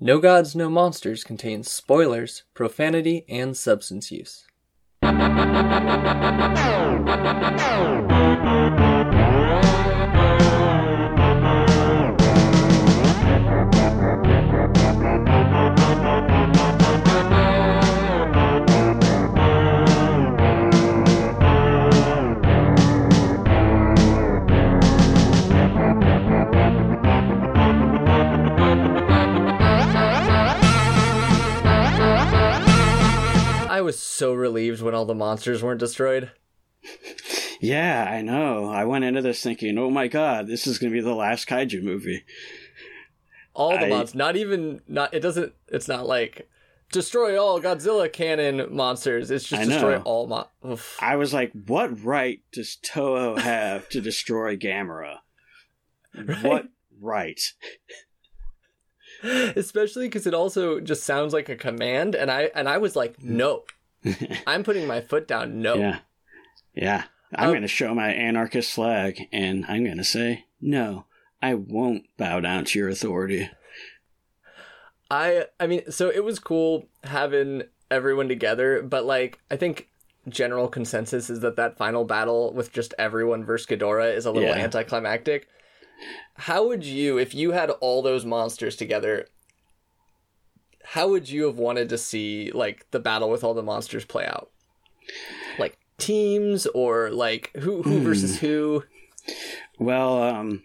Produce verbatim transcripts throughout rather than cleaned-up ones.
No Gods, No Monsters contains spoilers, profanity, and substance use. I was so relieved when all the monsters weren't destroyed. Yeah, I know. I went into this thinking, oh my god, this is going to be the last kaiju movie. All the I... monsters, not even, not it doesn't, it's not like, destroy all Godzilla canon monsters, it's just I destroy know. all monsters. I was like, what right does Toho have to destroy Gamera? Right? What right? Especially because it also just sounds like a command, and I and I was like, no. I'm putting my foot down. No. Yeah. Yeah. I'm um, going to show my anarchist flag, and I'm going to say, no, I won't bow down to your authority. I I mean, so it was cool having everyone together, but, like, I think general consensus is that that final battle with just everyone versus Ghidorah is a little yeah. anticlimactic. How would you, if you had all those monsters together, how would you have wanted to see, like, the battle with all the monsters play out? Like, teams or, like, who who mm. versus who? Well, um,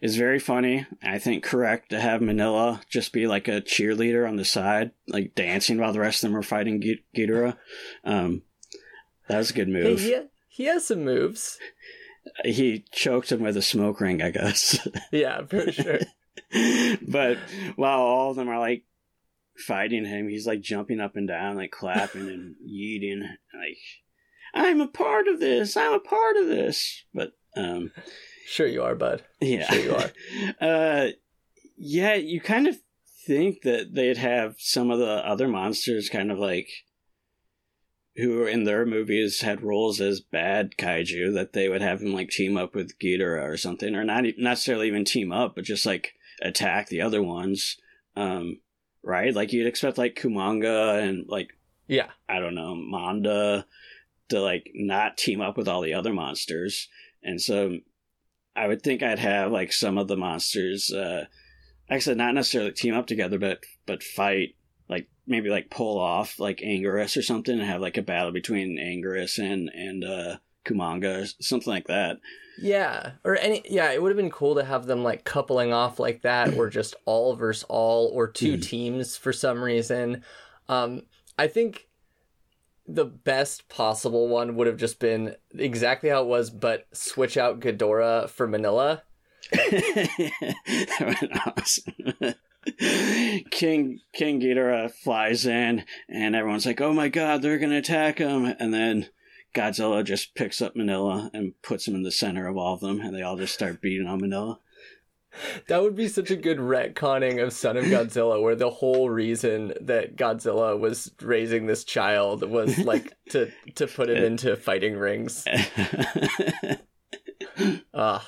it's very funny. I think correct to have Minilla just be, like, a cheerleader on the side, like, dancing while the rest of them are fighting G- Ghidorah. Um, that was a good move. Hey, he, ha- he has some moves. He choked him with a smoke ring, I guess. Yeah, for sure. But while all of them are, like, fighting him, he's, like, jumping up and down, like, clapping and yeeting. Like, I'm a part of this! I'm a part of this! But, um... Sure you are, bud. Yeah. Sure you are. uh, yeah, you kind of think that they'd have some of the other monsters kind of, like... who in their movies had roles as bad kaiju, that they would have him, like, team up with Ghidorah or something, or not necessarily even team up, but just, like, attack the other ones, um, right? Like, you'd expect, like, Kumonga and, like, yeah, I don't know, Manda to, like, not team up with all the other monsters. And so I would think I'd have, like, some of the monsters, uh, actually not necessarily team up together, but but fight. Like, maybe, like, pull off, like, Anguirus or something and have, like, a battle between Anguirus and, and uh, Kumonga or something like that. Yeah. Or any... Yeah, it would have been cool to have them, like, coupling off like that or just all versus all or two mm. teams for some reason. Um, I think the best possible one would have just been exactly how it was, but switch out Ghidorah for Minilla. That would be awesome. King King Ghidorah flies in, and everyone's like, oh my god, they're going to attack him. And then Godzilla just picks up Minilla and puts him in the center of all of them, and they all just start beating on Minilla. That would be such a good retconning of Son of Godzilla, where the whole reason that Godzilla was raising this child was, like, to, to put him into fighting rings. Ah.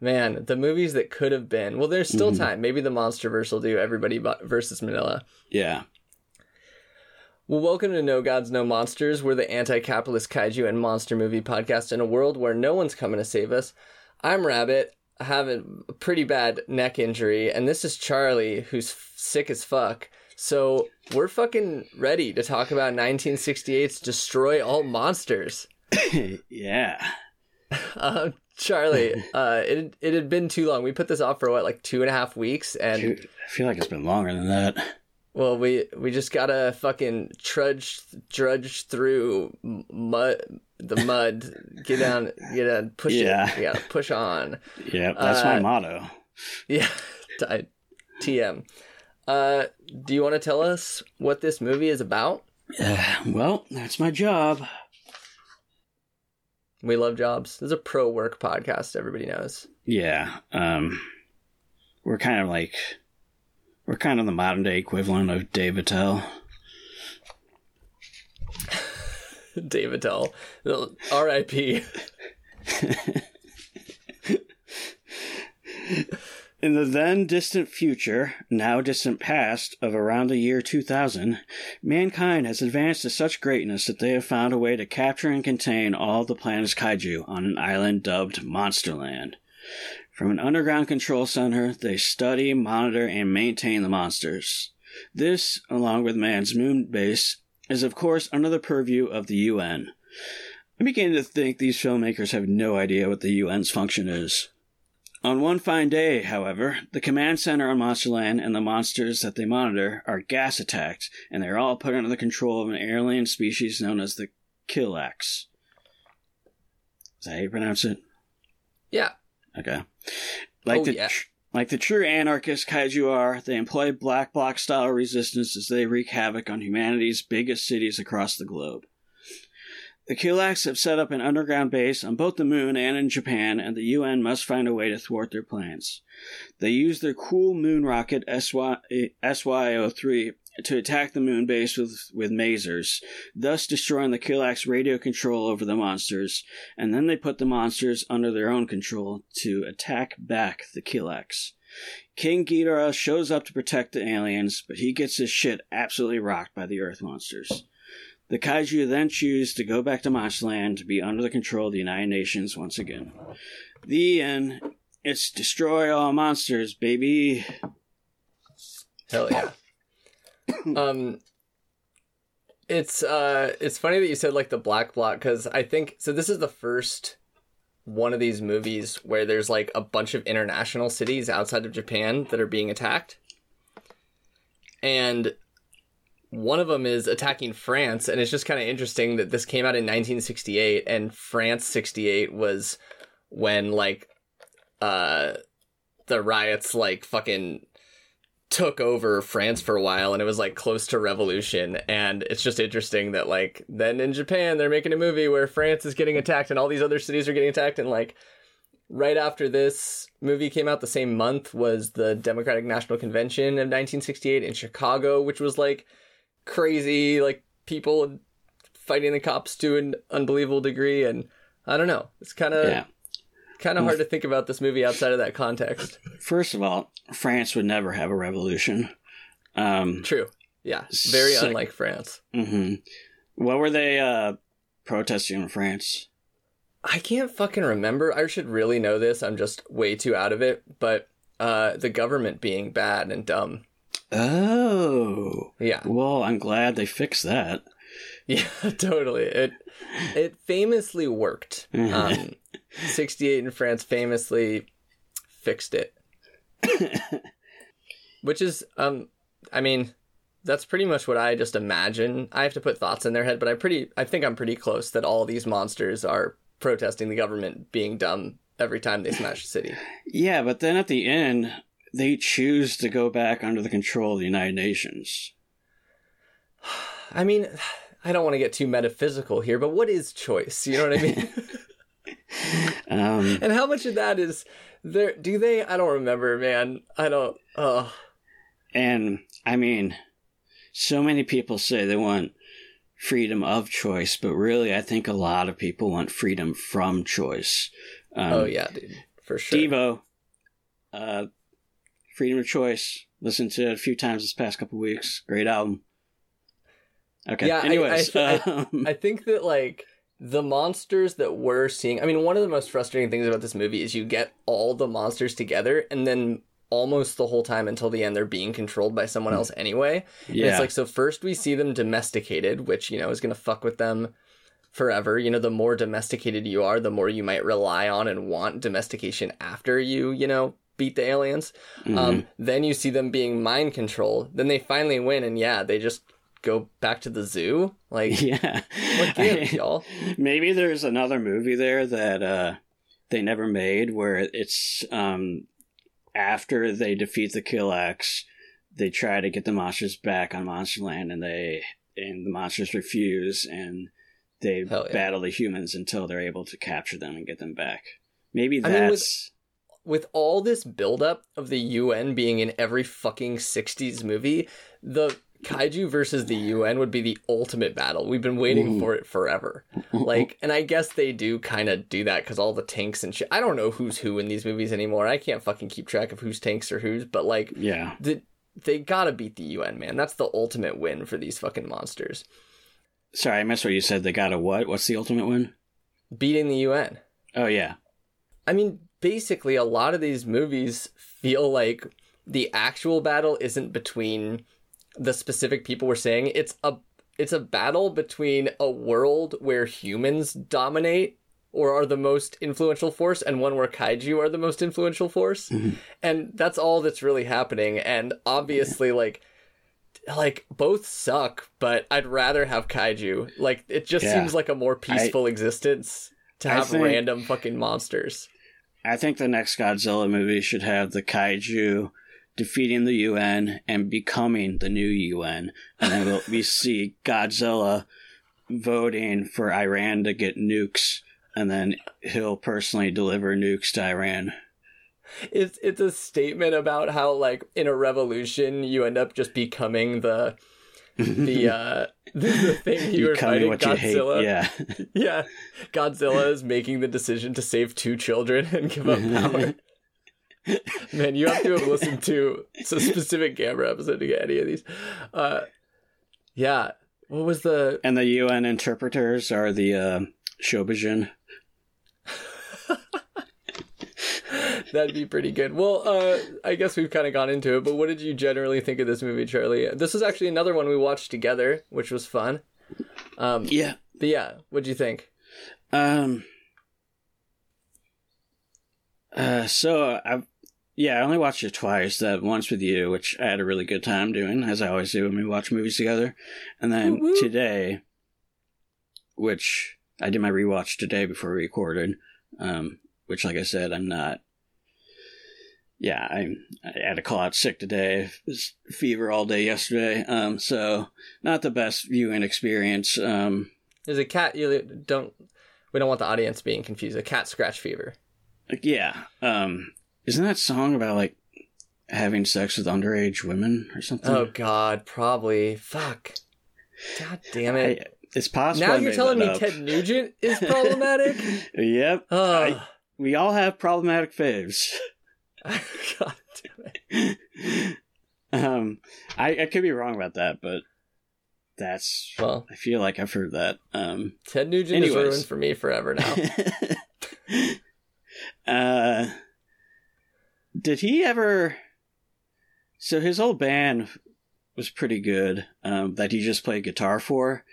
Man, the movies that could have been. Well, there's still mm-hmm. time. Maybe the Monsterverse will do everybody versus Minilla. Yeah. Well, welcome to No Gods, No Monsters. We're the anti-capitalist kaiju and monster movie podcast in a world where no one's coming to save us. I'm Rabbit. I have a pretty bad neck injury. And this is Charlie, who's f- sick as fuck. So we're fucking ready to talk about nineteen sixty-eight's Destroy All Monsters. Yeah. Um... Charlie, uh, it it had been too long. We put this off for, what, like two and a half weeks? And Dude, I feel like it's been longer than that. Well, we we just gotta fucking trudge, drudge through mud, the mud, get down, get down, push yeah. it. We gotta push on. Yeah, that's uh, my motto. Yeah, I, T M. Uh, do you want to tell us what this movie is about? Uh, well, that's my job. We love jobs. This is a pro-work podcast, everybody knows. Yeah. Um, we're kind of like... We're kind of the modern-day equivalent of Dave Attell. Dave Attell. R I P In the then distant future, now distant past, of around the year two thousand, mankind has advanced to such greatness that they have found a way to capture and contain all the planet's kaiju on an island dubbed Monsterland. From an underground control center, they study, monitor, and maintain the monsters. This, along with man's moon base, is of course under the purview of the U N. I begin to think these filmmakers have no idea what the U N's function is. On one fine day, however, the command center on Monsterland and the monsters that they monitor are gas-attacked, and they are all put under the control of an alien species known as the Kilaaks. Is that how you pronounce it? Yeah. Okay. Like oh, the yeah. tr- like the true anarchist kaiju are, they employ black bloc-style resistance as they wreak havoc on humanity's biggest cities across the globe. The Kilaaks have set up an underground base on both the moon and in Japan, and the U N must find a way to thwart their plans. They use their cool moon rocket S Y oh three to attack the moon base with, with masers, thus destroying the Kilaaks' radio control over the monsters, and then they put the monsters under their own control to attack back the Kilaaks. King Ghidorah shows up to protect the aliens, but he gets his shit absolutely rocked by the Earth monsters. The kaiju then choose to go back to Monsterland to be under the control of the United Nations once again. The end. It's Destroy All Monsters, baby. Hell yeah. um, it's uh, it's funny that you said like the black bloc, because I think so. This is the first one of these movies where there's like a bunch of international cities outside of Japan that are being attacked, and one of them is attacking France, and it's just kind of interesting that this came out in nineteen sixty-eight, and France sixty-eight was when, like, uh, the riots, like, fucking took over France for a while, and it was, like, close to revolution, and it's just interesting that, like, then in Japan, they're making a movie where France is getting attacked, and all these other cities are getting attacked, and, like, right after this movie came out the same month was the Democratic National Convention of nineteen sixty-eight in Chicago, which was, like, crazy, like, people fighting the cops to an unbelievable degree, and I don't know, it's kind of yeah. kind of hard to think about this movie outside of that context. First of all, France would never have a revolution. Um, True, yeah, very so, unlike France. Mm-hmm. What were they uh, protesting in France? I can't fucking remember. I should really know this. I'm just way too out of it. But uh, the government being bad and dumb. Oh. Yeah. Well, I'm glad they fixed that. Yeah, totally. It it famously worked. Um, sixty-eight in France famously fixed it. Which is, um, I mean, that's pretty much what I just imagine. I have to put thoughts in their head, but I pretty, I think I'm pretty close that all these monsters are protesting the government being dumb every time they smash a city. Yeah, but then at the end, they choose to go back under the control of the United Nations. I mean, I don't want to get too metaphysical here, but what is choice? You know what I mean? um, and how much of that is there? Do they? I don't remember, man. I don't. Uh. And I mean, so many people say they want freedom of choice, but really, I think a lot of people want freedom from choice. Um, oh, yeah, dude. For sure. Devo. Uh, Freedom of Choice. Listened to it a few times this past couple weeks. Great album. Okay. Yeah, anyways. I, I, um... I, I think that, like, the monsters that we're seeing... I mean, one of the most frustrating things about this movie is you get all the monsters together, and then almost the whole time until the end, they're being controlled by someone else anyway. Yeah. And it's like, so first we see them domesticated, which, you know, is going to fuck with them forever. You know, the more domesticated you are, the more you might rely on and want domestication after you, you know, beat the aliens. Mm-hmm. Um, then you see them being mind controlled. Then they finally win, and yeah, they just go back to the zoo. Like, yeah, what gives, I, y'all? Maybe there's another movie there that uh, they never made where it's um, after they defeat the Kilaaks, they try to get the monsters back on Monsterland, and they and the monsters refuse, and they yeah. battle the humans until they're able to capture them and get them back. Maybe that's. I mean, with- With all this buildup of the U N being in every fucking sixties movie, the Kaiju versus the U N would be the ultimate battle. We've been waiting for it forever. Like, and I guess they do kind of do that because all the tanks and shit. I don't know who's who in these movies anymore. I can't fucking keep track of who's tanks or who's, but like, yeah, the, they gotta beat the U N, man. That's the ultimate win for these fucking monsters. Sorry, I missed what you said. They gotta what? What's the ultimate win? Beating the U N. Oh, yeah. I mean, basically, a lot of these movies feel like the actual battle isn't between the specific people we're saying. It's a it's a battle between a world where humans dominate or are the most influential force and one where kaiju are the most influential force. Mm-hmm. And that's all that's really happening. And obviously, yeah. like, like both suck, but I'd rather have kaiju. Like, it just yeah. seems like a more peaceful I, existence to I have think, random fucking monsters. I think the next Godzilla movie should have the kaiju defeating the U N and becoming the new U N. And then we'll, we see Godzilla voting for Iran to get nukes, and then he'll personally deliver nukes to Iran. It's it's a statement about how, like, in a revolution, you end up just becoming the the uh, the, the thing you were fighting. Godzilla. Yeah, yeah. Godzilla is making the decision to save two children and give up power. Man, you have to have listened to some specific Gamera episode to get any of these. Uh, yeah, what was the and the U N interpreters are the uh, Shobujin. That'd be pretty good. Well, uh, I guess we've kind of gone into it, but what did you generally think of this movie, Charlie? This was actually another one we watched together, which was fun. Um, yeah, but yeah, what'd you think? Um. Uh, so I, yeah, I only watched it twice. That once with you, which I had a really good time doing, as I always do when we watch movies together. And then Woo-woo. today, which I did my rewatch today before we recorded. Um, which, like I said, I'm not. Yeah, I, I had to call out sick today. It was fever all day yesterday. Um, so not the best viewing experience. Um, there's a cat. You don't. We don't want the audience being confused. A cat scratch fever. Yeah. Um, isn't that song about, like, having sex with underage women or something? Oh, God, probably. Fuck. God damn it. I, it's possible. Now I you're telling me up. Ted Nugent is problematic? Yep. Oh. I, we all have problematic faves. God damn it. Um, I, I could be wrong about that, but that's... Well, I feel like I've heard that. Um, Ted Nugent anyways. is ruined for me forever now. Uh, did he ever, so his old band was pretty good, um, that he just played guitar for,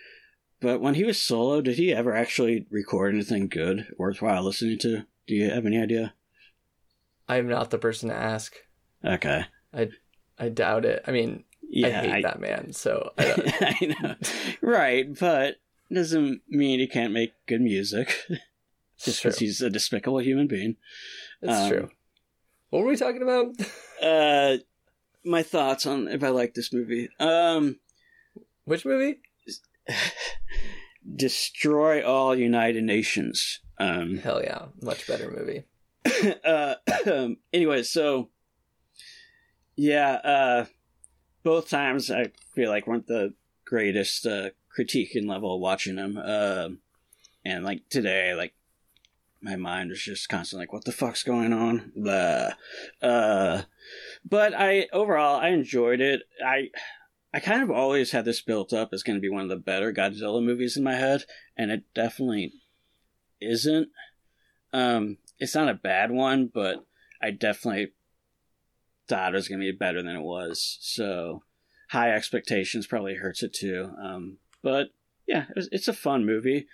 but when he was solo, did he ever actually record anything good, worthwhile listening to? Do you have any idea? I'm not the person to ask. Okay. I, I doubt it. I mean, yeah, I hate I, that man, so I don't I know. Right, but it doesn't mean he can't make good music. Just because he's a despicable human being. That's um, true. What were we talking about? uh, my thoughts on if I like this movie. Um, Which movie? Destroy All United Nations. Um, Hell yeah. Much better movie. uh, um, anyway, so... Yeah, uh, both times I feel like weren't the greatest uh, critiquing level watching them. Uh, and, like, today, like, my mind is just constantly like, what the fuck's going on? Blah. Uh, but I, overall, I enjoyed it. I I kind of always had this built up as going to be one of the better Godzilla movies in my head, and it definitely isn't. Um, it's not a bad one, but I definitely thought it was going to be better than it was. So high expectations probably hurts it too. Um, but yeah, it was, it's a fun movie.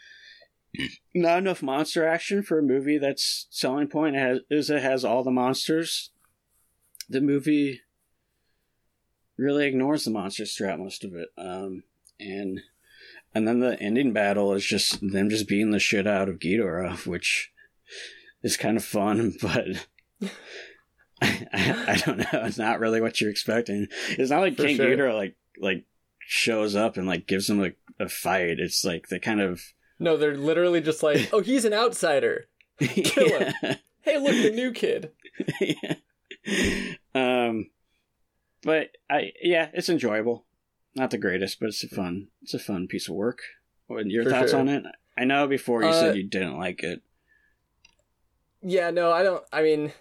Not enough monster action for a movie that's selling point it has, is it has all the monsters. The movie really ignores the monsters throughout most of it. Um, and and then the ending battle is just them just beating the shit out of Ghidorah, which is kind of fun, but I, I don't know. It's not really what you're expecting. It's not like for King sure. Ghidorah like, like shows up and like gives them like a fight. It's like they kind of... No, they're literally just like, oh, he's an outsider. Kill him. Yeah. Hey, look, the new kid. yeah. Um, but I, yeah, it's enjoyable. not the greatest, but it's a fun, it's a fun piece of work. What your For thoughts sure. on it? I know before you uh, said you didn't like it. Yeah, no, I don't. I mean,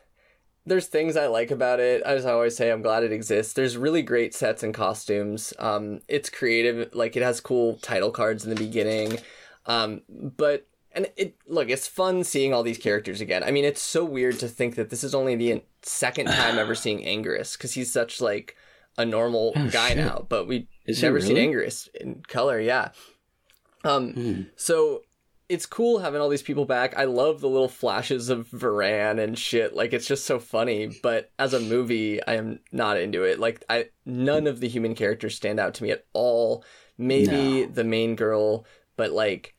there's things I like about it. As I always say, I'm glad it exists. There's really great sets and costumes. Um, it's creative. Like, it has cool title cards in the beginning. Um, but, and it, look, it's fun seeing all these characters again. I mean, it's so weird to think that this is only the second time ever seeing Anguirus, because he's such, like, a normal oh, guy shit. now. But we've is never really? seen Anguirus in color, yeah. Um, mm. so... It's cool having all these people back. I love the little flashes of Varan and shit. Like, it's just so funny. But as a movie, I am not into it. Like, I none of the human characters stand out to me at all. Maybe no. the main girl, but, like,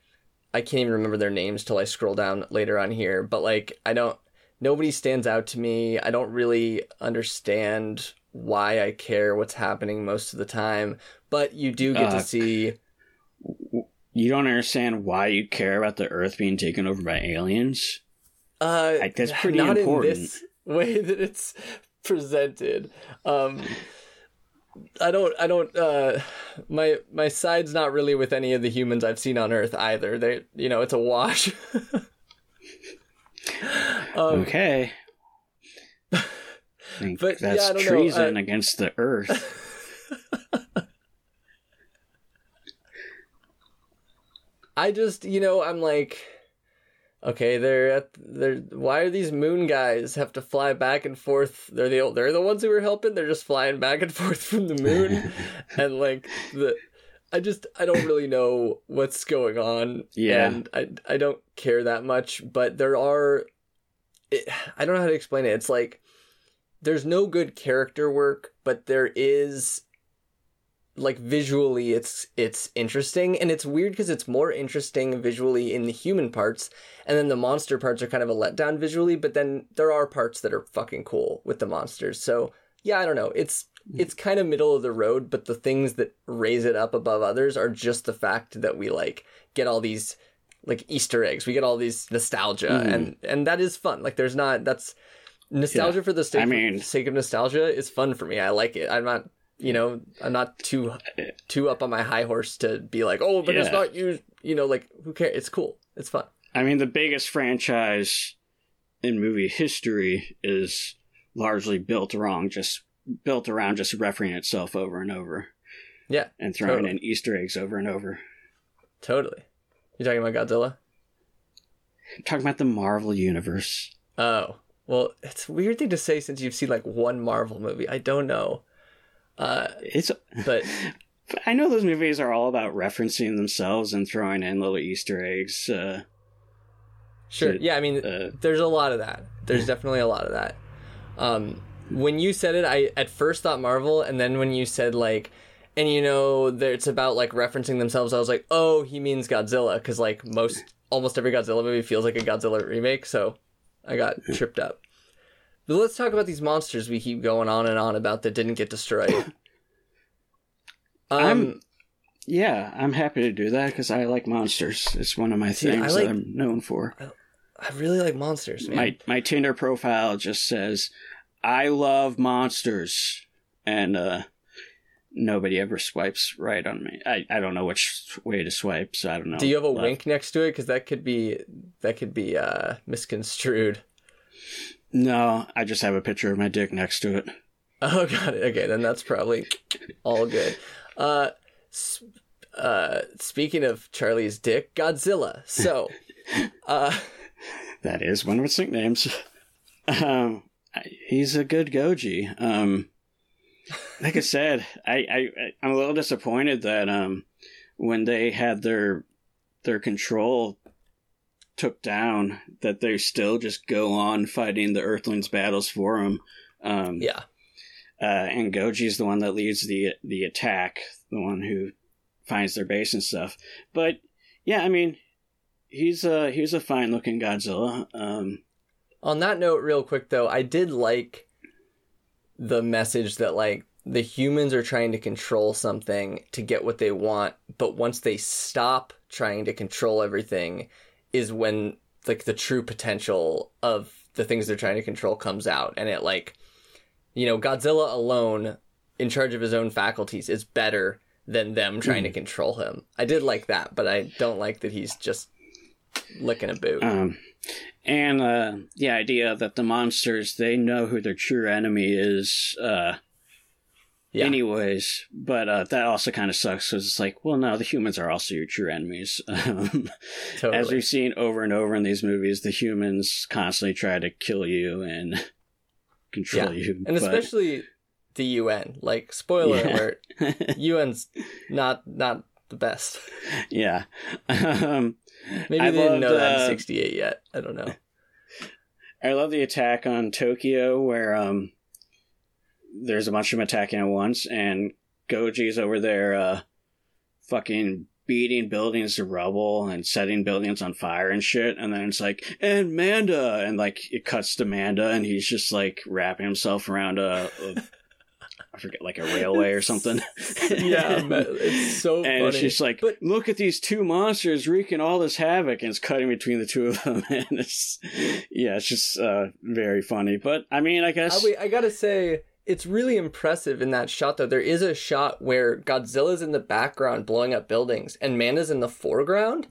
I can't even remember their names till I scroll down later on here. But, like, I don't... Nobody stands out to me. I don't really understand why I care what's happening most of the time. But you do get uh, to see... You don't understand why you care about the Earth being taken over by aliens? Uh, like, that's pretty not important. Not in this way that it's presented. Um, I don't, I don't, uh, my, my side's not really with any of the humans I've seen on Earth either. They, you know, it's a wash. um, okay. I think but, that's yeah, I don't treason know. I... against the Earth. I just, you know, I'm like, okay, they're at, they're. Why are these moon guys have to fly back and forth? They're the old, they're the ones who were helping. They're just flying back and forth from the moon, and like the, I just, I don't really know what's going on. Yeah, and I, I don't care that much. But there are, it, I don't know how to explain it. It's like there's no good character work, but there is. Like, visually, it's it's interesting, and it's weird because it's more interesting visually in the human parts, and then the monster parts are kind of a letdown visually, but then there are parts that are fucking cool with the monsters. So, yeah, I don't know. It's it's kind of middle of the road, but the things that raise it up above others are just the fact that we, like, get all these, like, Easter eggs. We get all these nostalgia, mm. and, and that is fun. Like, there's not... That's... Nostalgia yeah. for the sake, I mean... sake of nostalgia is fun for me. I like it. I'm not... You know, I'm not too too up on my high horse to be like, oh, but yeah. it's not you. You know, like, who cares? It's cool. It's fun. I mean, the biggest franchise in movie history is largely built around just built around just referencing itself over and over. Yeah, and throwing totally. in Easter eggs over and over. Totally. You talking about Godzilla? I'm talking about the Marvel universe. Oh, well, it's a weird thing to say since you've seen like one Marvel movie. I don't know. Uh, it's but, but I know those movies are all about referencing themselves and throwing in little Easter eggs. Uh, sure, to, yeah. I mean, uh, there's a lot of that. There's definitely a lot of that. Um, when you said it, I at first thought Marvel, and then when you said like, and you know, it's about like referencing themselves. I was like, oh, he means Godzilla, because like most, almost every Godzilla movie feels like a Godzilla remake. So I got tripped up. But let's talk about these monsters we keep going on and on about that didn't get destroyed. um, I'm, yeah, I'm happy to do that because I like monsters. It's one of my dude, things like, that I'm known for. I, I really like monsters, man. My, my Tinder profile just says, I love monsters. And uh, nobody ever swipes right on me. I, I don't know which way to swipe, so I don't know. Do you have a love. wink next to it? Because that could be, that could be uh, misconstrued. No, I just have a picture of my dick next to it. Oh, got it. Okay, then that's probably all good. Uh, sp- uh, speaking of Charlie's dick, Godzilla. So, uh, that is one of its nicknames. Um, he's a good Goji. Um, like I said, I, I I'm a little disappointed that um when they had their their control. took down, that they still just go on fighting the Earthlings' battles for him. Um, yeah. Uh, and Goji's the one that leads the the attack, the one who finds their base and stuff. But, yeah, I mean, he's a, he's a fine-looking Godzilla. Um, On that note, real quick, though, I did like the message that, like, the humans are trying to control something to get what they want, but once they stop trying to control everything... is when, like, the true potential of the things they're trying to control comes out. And it, like, you know, Godzilla alone, in charge of his own faculties, is better than them trying mm. to control him. I did like that, but I don't like that he's just licking a boot. Um, and uh, the idea that the monsters, they know who their true enemy is uh, yeah. anyways. But uh, that also kind of sucks because it's like, well, no, the humans are also your true enemies. Um, totally. As we've seen over and over in these movies, the humans constantly try to kill you and control yeah. you. And but... especially... the U N, like, spoiler yeah. alert, U N's not not the best. Yeah. Um, Maybe I they loved, didn't know that uh, in sixty-eight yet. I don't know. I love the attack on Tokyo where um, there's a bunch of them attacking at once, and Goji's over there uh, fucking beating buildings to rubble and setting buildings on fire and shit, and then it's like, and Manda! And, like, it cuts to Manda, and he's just, like, wrapping himself around a... a I forget, like a railway or something. Yeah, it's so and funny. And it's just like, but look at these two monsters wreaking all this havoc, and it's cutting between the two of them. And it's, yeah, it's just uh, very funny. But I mean, I guess. I, I gotta say, it's really impressive in that shot, though. There is a shot where Godzilla's in the background blowing up buildings, and Manda's in the foreground.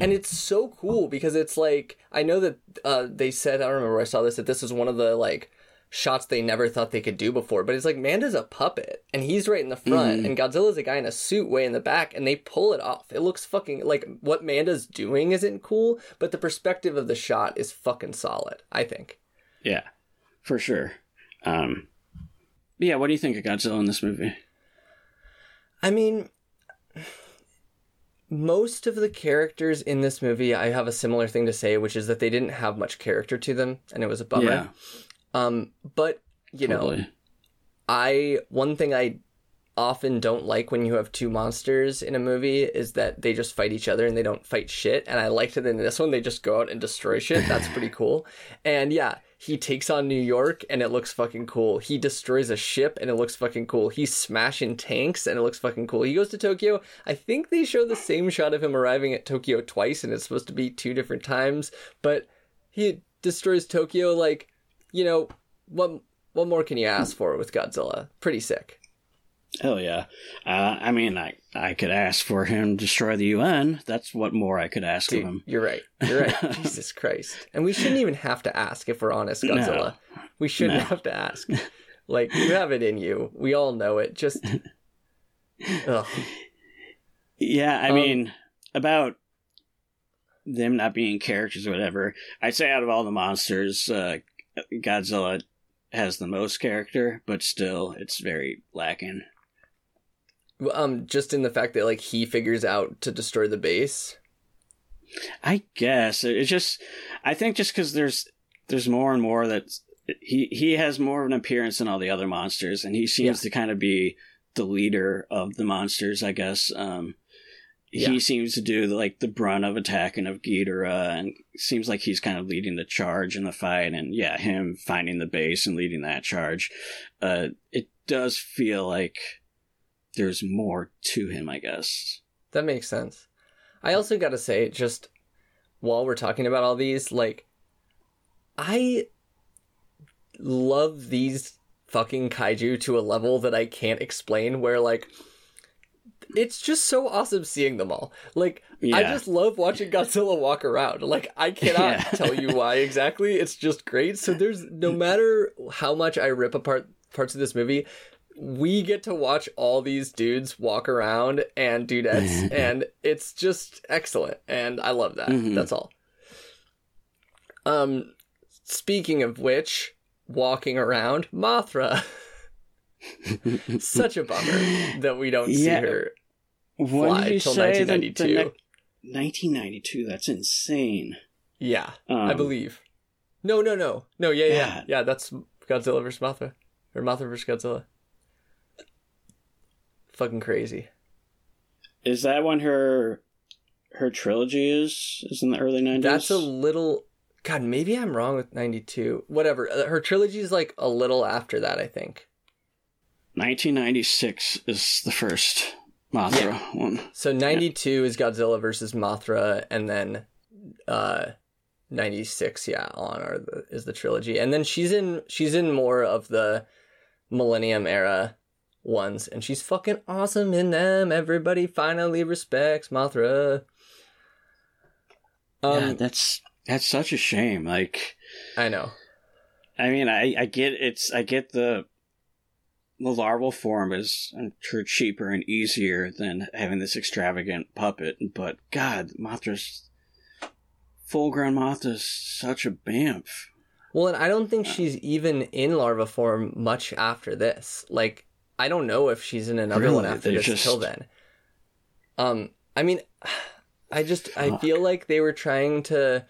And it's so cool because it's like, I know that uh, they said, I don't remember where I saw this, that this is one of the, like, shots they never thought they could do before, but it's like Manda's a puppet and he's right in the front mm. and Godzilla's a guy in a suit way in the back, and they pull it off. It looks fucking, like, what Manda's doing isn't cool, but the perspective of the shot is fucking solid, I think. Yeah, for sure. Um, yeah, what do you think of Godzilla in this movie? I mean, most of the characters in this movie, I have a similar thing to say, which is that they didn't have much character to them, and it was a bummer. Yeah. Um, but, you know, totally. I, one thing I often don't like when you have two monsters in a movie is that they just fight each other and they don't fight shit. And I liked it in this one. They just go out and destroy shit. That's pretty cool. And yeah, he takes on New York and it looks fucking cool. He destroys a ship and it looks fucking cool. He's smashing tanks and it looks fucking cool. He goes to Tokyo. I think they show the same shot of him arriving at Tokyo twice, and it's supposed to be two different times, but he destroys Tokyo. Like, you know, what what more can you ask for with Godzilla? Pretty sick. Hell yeah. Uh, I mean, I, I could ask for him to destroy the U N. That's what more I could ask Dude, of him. You're right. You're right. Jesus Christ. And we shouldn't even have to ask, if we're honest, Godzilla. No. We shouldn't no. have to ask. Like, you have it in you. We all know it. Just... Ugh. Yeah, I um, mean, about... them not being characters or whatever, I'd say out of all the monsters... Uh, Godzilla has the most character, but still, it's very lacking. Um, just in the fact that, like, he figures out to destroy the base? I guess. It's just... I think just because there's there's more and more that... He, he has more of an appearance than all the other monsters, and he seems yeah. to kind of be the leader of the monsters, I guess. Um, yeah. He seems to do, like, the brunt of attack and of Ghidorah, and seems like he's kind of leading the charge in the fight, and yeah, him finding the base and leading that charge. Uh, it does feel like there's more to him, I guess. That makes sense. I also gotta say, just while we're talking about all these, like, I love these fucking kaiju to a level that I can't explain, where, like... it's just so awesome seeing them all. Like, yeah. I just love watching Godzilla walk around. Like, I cannot yeah. tell you why exactly. It's just great. So there's, no matter how much I rip apart parts of this movie, we get to watch all these dudes walk around and dudettes. And it's just excellent. And I love that. Mm-hmm. That's all. Um, speaking of which, walking around, Mothra. Such a bummer that we don't yeah. see her fly until nineteen ninety-two. The, the ne- nineteen ninety-two, that's insane. Yeah, um, I believe. No, no, no. No, yeah, yeah. Yeah, yeah that's Godzilla versus Mothra. Or Mothra versus Godzilla. Fucking crazy. Is that when her her trilogy is? Is in the early nineties? That's a little... God, maybe I'm wrong with ninety-two. Whatever. Her trilogy is like a little after that, I think. nineteen ninety-six is the first Mothra yeah. one. So ninety-two yeah. is Godzilla versus Mothra, and then uh, ninety-six, yeah, on are the, is the trilogy, and then she's in she's in more of the Millennium era ones, and she's fucking awesome in them. Everybody finally respects Mothra. Um, yeah, that's that's such a shame. Like, I know. I mean, I, I get it's I get the the larval form is, I'm sure, cheaper and easier than having this extravagant puppet, but God, Mothra's full grown Mothra's such a bamf. Well, and I don't think she's even in larva form much after this. Like, I don't know if she's in another really, one after this just... till then. Um, I mean, I just, Fuck. I feel like they were trying to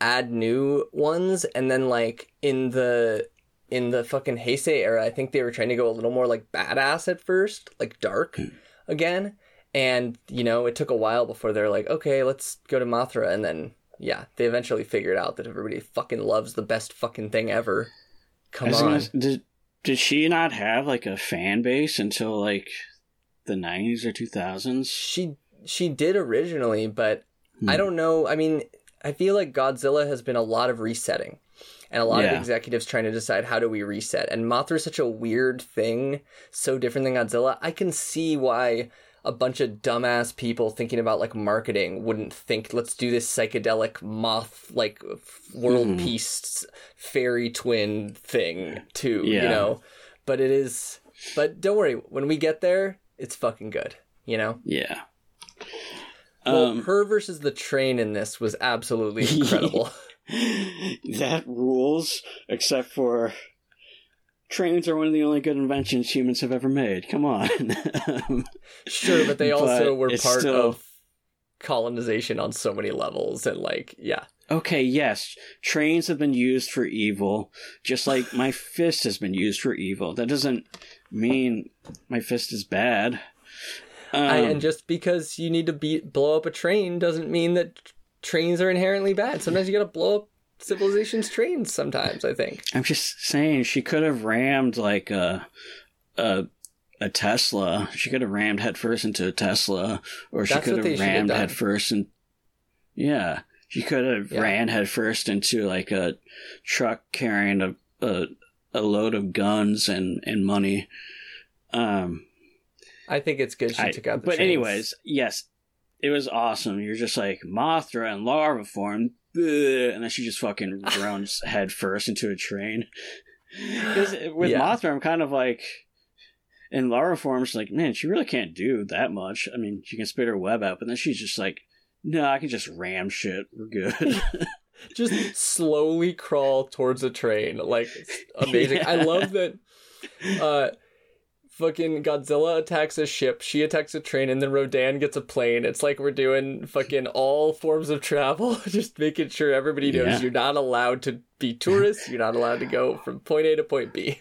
add new ones, and then, like, in the, in the fucking Heisei era, I think they were trying to go a little more, like, badass at first, like, dark mm. again. And, you know, it took a while before they're like, okay, let's go to Mothra, and then... Yeah, they eventually figured out that everybody fucking loves the best fucking thing ever. Come on. As, did, did she not have, like, a fan base until, like, the nineties or two thousands? She she did originally, but hmm. I don't know. I mean, I feel like Godzilla has been a lot of resetting. And a lot yeah. of executives trying to decide, how do we reset? And Mothra's such a weird thing, so different than Godzilla. I can see why... a bunch of dumbass people thinking about, like, marketing wouldn't think, let's do this psychedelic moth, like, world mm. peace fairy twin thing too, yeah. you know? But it is... But don't worry, when we get there, it's fucking good, you know? Yeah. Well, um, her versus the train in this was absolutely incredible. That rules, except for... Trains are one of the only good inventions humans have ever made. Come on. um, sure, but they also but were part still... of colonization on so many levels. And, like, yeah. Okay, yes. Trains have been used for evil, just like my fist has been used for evil. That doesn't mean my fist is bad. Um, I, and just because you need to beat, blow up a train doesn't mean that t- trains are inherently bad. Sometimes you gotta blow up civilization's trains sometimes, I think. I'm just saying, she could have rammed, like, a, a, a Tesla. She could have rammed headfirst into a Tesla, or That's she could have rammed headfirst and yeah, she could have yeah. ran headfirst into, like, a truck carrying a a, a load of guns and, and money. Um, I think it's good she I, took out the But trains. Anyways, yes, it was awesome. You're just like, Mothra and larva form. And then she just fucking runs head first into a train. Because with yeah. Mothra, I'm kind of like, in larva form, she's like, man, she really can't do that much. I mean, she can spit her web out, but then she's just like, no, I can just ram shit. We're good. Just slowly crawl towards a train. Like, it's amazing. Yeah. I love that uh, fucking Godzilla attacks a ship, she attacks a train, and then Rodan gets a plane. It's like we're doing fucking all forms of travel, just making sure everybody knows yeah. you're not allowed to be tourists, you're not allowed to go from point A to point B.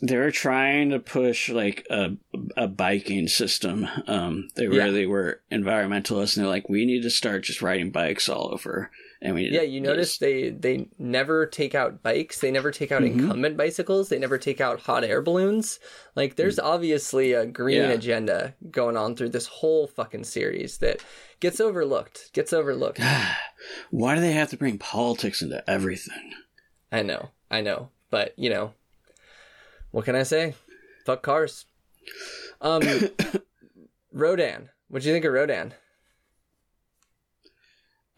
They were trying to push, like, a a biking system. Um, they really yeah. were environmentalists, and they're like, we need to start just riding bikes all over. And we yeah, you notice just... they, they never take out bikes. They never take out mm-hmm. incumbent bicycles. They never take out hot air balloons. Like, there's mm-hmm. obviously a green yeah. agenda going on through this whole fucking series that gets overlooked. Gets overlooked. Why do they have to bring politics into everything? I know. I know. But, you know, what can I say? Fuck cars. Um, Rodan. What'd you think of Rodan?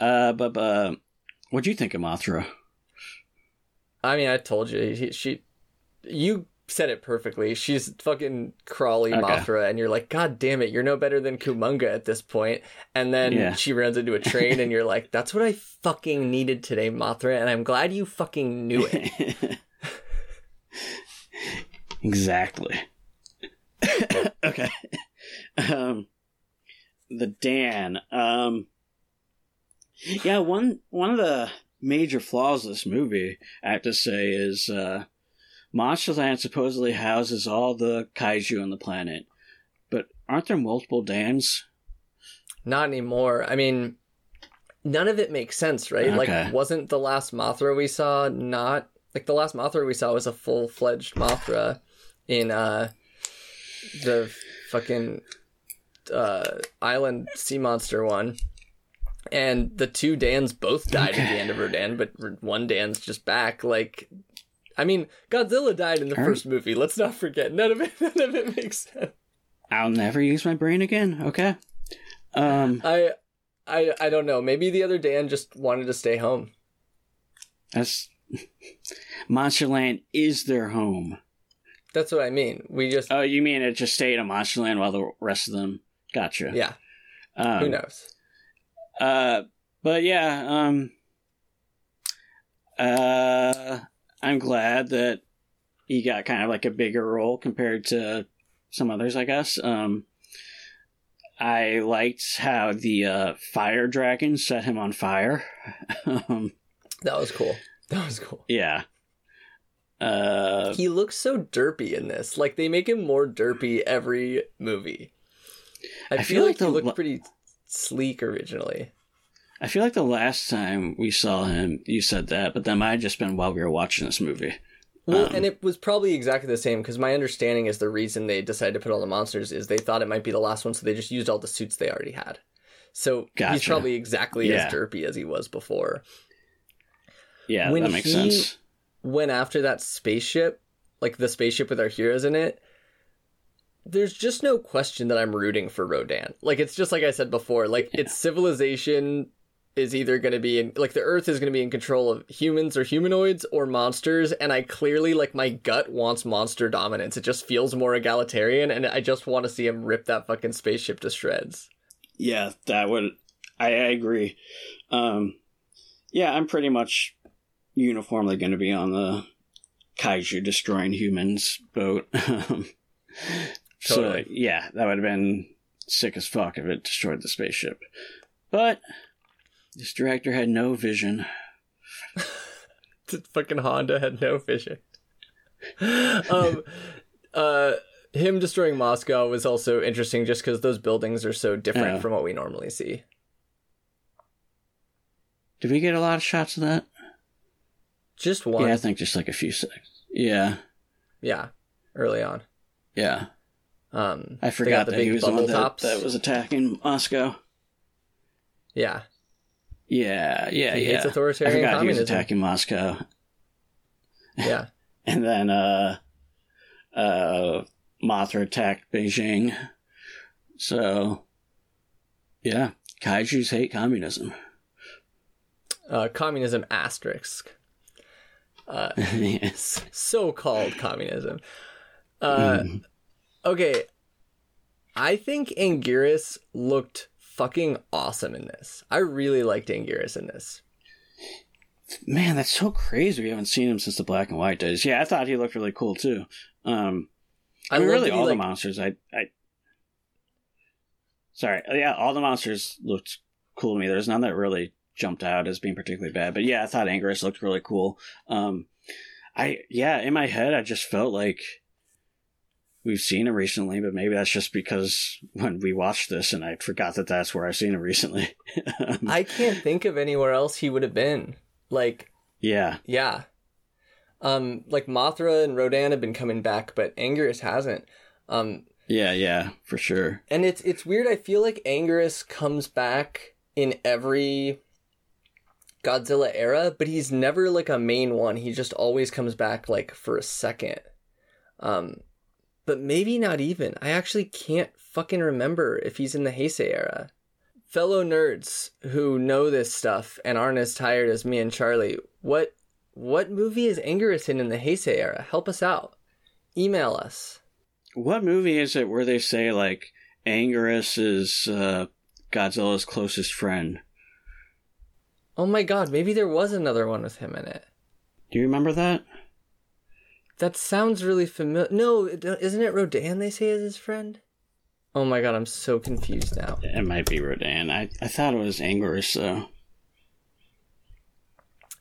Uh, but, uh, what'd you think of Mothra? I mean, I told you, she, she you said it perfectly. She's fucking crawly okay. Mothra, and you're like, God damn it, you're no better than Kumonga at this point. And then yeah. she runs into a train, and you're like, that's what I fucking needed today, Mothra, and I'm glad you fucking knew it. Exactly. Okay. Um, the Dan, um... Yeah, one one of the major flaws of this movie, I have to say, is uh, Monsterland supposedly houses all the kaiju on the planet, but aren't there multiple Dans? Not anymore. I mean, none of it makes sense, right? Okay. Like, wasn't the last Mothra we saw not... Like, the last Mothra we saw was a full-fledged Mothra in uh, the fucking uh, Island Sea Monster one. And the two Dans both died okay. at the end of Rodan, but one Dan's just back. Like, I mean, Godzilla died in the All first right. movie. Let's not forget. None of it, none of it makes sense. I'll never use my brain again. Okay. Um, I, I, I don't know. Maybe the other Dan just wanted to stay home. That's Monsterland is their home. That's what I mean. We just. Oh, you mean it just stayed in Monsterland while the rest of them. Gotcha. Yeah. Um, Who knows? Uh, but yeah. Um. Uh, I'm glad that he got kind of like a bigger role compared to some others, I guess. Um, I liked how the uh, fire dragon set him on fire. um, that was cool. That was cool. Yeah. Uh, he looks so derpy in this. Like, they make him more derpy every movie. I, I feel, feel like, like he looked pretty sleek originally. I feel like the last time we saw him, you said that, but that might have just been while we were watching this movie. Well, um, and it was probably exactly the same, because my understanding is the reason they decided to put all the monsters is they thought it might be the last one, so they just used all the suits they already had. So gotcha. He's probably exactly yeah. as derpy as he was before. Yeah, when that makes he sense. Went after that spaceship, like the spaceship with our heroes in it, there's just no question that I'm rooting for Rodan. Like, it's just like I said before, like, yeah. it's civilization is either going to be in, like, the Earth is going to be in control of humans or humanoids or monsters, and I clearly, like, my gut wants monster dominance. It just feels more egalitarian, and I just want to see him rip that fucking spaceship to shreds. Yeah, that would... I, I agree. Um, yeah, I'm pretty much uniformly going to be on the kaiju destroying humans boat. totally. So, yeah, that would have been sick as fuck if it destroyed the spaceship. But... this director had no vision. Fucking Honda had no vision. um, uh, him destroying Moscow was also interesting just because those buildings are so different oh. from what we normally see. Did we get a lot of shots of that? Just one. Yeah, I think just like a few seconds. Yeah. Yeah, early on. Yeah. Um, I forgot the that big he was the one that, that was attacking Moscow. Yeah. Yeah, yeah, he yeah. hates authoritarian I forgot communism. He was attacking Moscow. Yeah. And then uh, uh, Mothra attacked Beijing. So, yeah. Kaijus hate communism. Uh, communism asterisk. Uh, yes. So-called communism. Uh, mm. Okay. I think Anguirus looked... fucking awesome in this. I really liked Anguirus in this. Man, that's so crazy. We haven't seen him since the black and white days. Yeah, I thought he looked really cool too. Um, I, I mean, really all like... the monsters. I, I, sorry, yeah, all the monsters looked cool to me. There's none that really jumped out as being particularly bad. But yeah, I thought Anguirus looked really cool. Um, I yeah, in my head, I just felt like. We've seen him recently, but maybe that's just because when we watched this and I forgot that that's where I've seen him recently. I can't think of anywhere else he would have been. Like, yeah. Yeah. Um, like Mothra and Rodan have been coming back, but Anguirus hasn't. Um, yeah, yeah, for sure. And it's, it's weird. I feel like Anguirus comes back in every Godzilla era, but he's never like a main one. He just always comes back like for a second. Um, But maybe not even. I actually can't fucking remember if he's in the Heisei era. Fellow nerds who know this stuff and aren't as tired as me and Charlie, what what movie is Anguirus in in the Heisei era? Help us out. Email us. What movie is it where they say, like, Anguirus is uh, Godzilla's closest friend? Oh my god, maybe there was another one with him in it. Do you remember that? That sounds really familiar. No, isn't it Rodan they say is his friend? Oh my god, I'm so confused now. It might be Rodan. I, I thought it was Anguirus, though.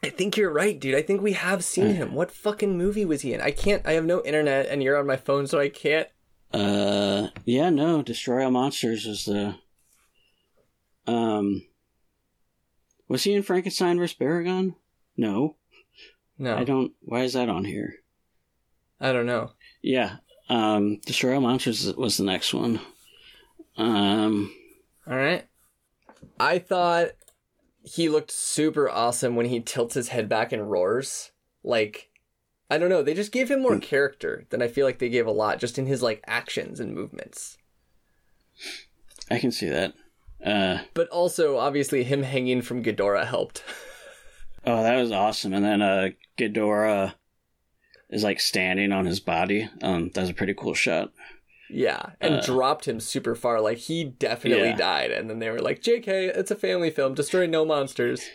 I think you're right, dude. I think we have seen uh, him. What fucking movie was he in? I can't... I have no internet, and you're on my phone, so I can't... Uh, yeah, no. Destroy All Monsters is the... Um... Was he in Frankenstein versus Baragon? No. No. I don't... Why is that on here? I don't know. Yeah. Um, Destroy All Monsters was the next one. Um, All right. I thought he looked super awesome when he tilts his head back and roars. Like, I don't know. They just gave him more character than I feel like they gave a lot, just in his like actions and movements. I can see that. Uh, but also, obviously, him hanging from Ghidorah helped. Oh, that was awesome. And then uh, Ghidorah is like standing on his body. Um, that was a pretty cool shot. Yeah, and uh, dropped him super far. Like, he definitely yeah. died. And then they were like, J K, it's a family film. Destroy No Monsters.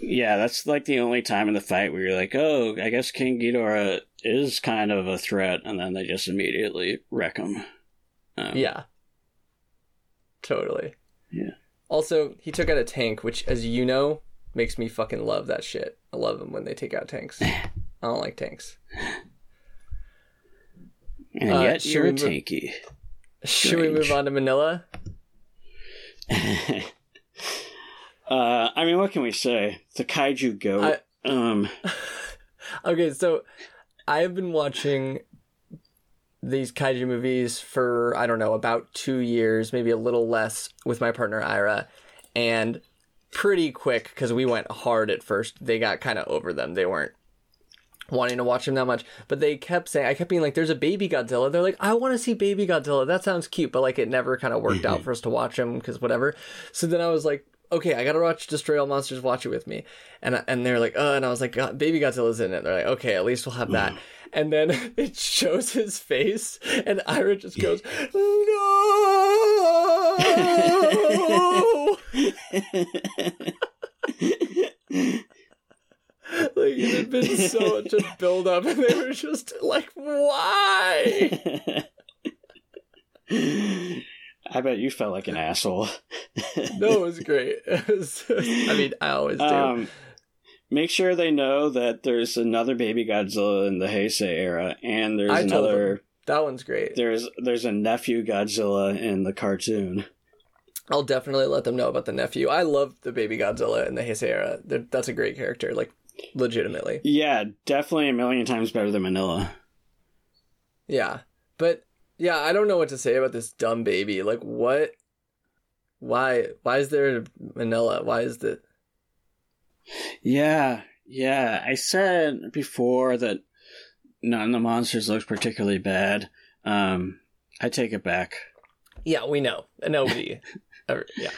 Yeah, that's like the only time in the fight where you're like, oh, I guess King Ghidorah is kind of a threat. And then they just immediately wreck him. Um, yeah. Totally. Yeah. Also, he took out a tank, which, as you know, makes me fucking love that shit. I love them when they take out tanks. I don't like tanks. And uh, yet you're a tanky. Should we move on to Minilla? uh, I mean, what can we say? The kaiju goat. I, um. Okay, so I've been watching these kaiju movies for, I don't know, about two years, maybe a little less, with my partner, Ira. And pretty quick, because we went hard at first, they got kind of over them. They weren't wanting to watch them that much. But they kept saying, I kept being like, there's a baby Godzilla. They're like, I want to see baby Godzilla. That sounds cute. But like, it never kind of worked out for us to watch them, because whatever. So then I was like, okay, I got to watch Destroy All Monsters. Watch it with me. And I, and they're like, oh, and I was like, God, baby Godzilla's in it. They're like, okay, at least we'll have that. And then it shows his face, and Ira just goes, no! Like, it had been so much a build-up, and they were just like, why? I bet you felt like an asshole. No, it was great. It was, I mean, I always do. Um, Make sure they know that there's another baby Godzilla in the Heisei era, and there's I another. Told them. That one's great. There's there's a nephew Godzilla in the cartoon. I'll definitely let them know about the nephew. I love the baby Godzilla in the Heisei era. They're, that's a great character, like legitimately. Yeah, definitely a million times better than Minilla. Yeah, but yeah, I don't know what to say about this dumb baby. Like, what? Why? Why is there a Minilla? Why is the Yeah, yeah. I said before that none of the monsters looks particularly bad. Um, I take it back. Yeah, we know. Nobody. ever, yeah.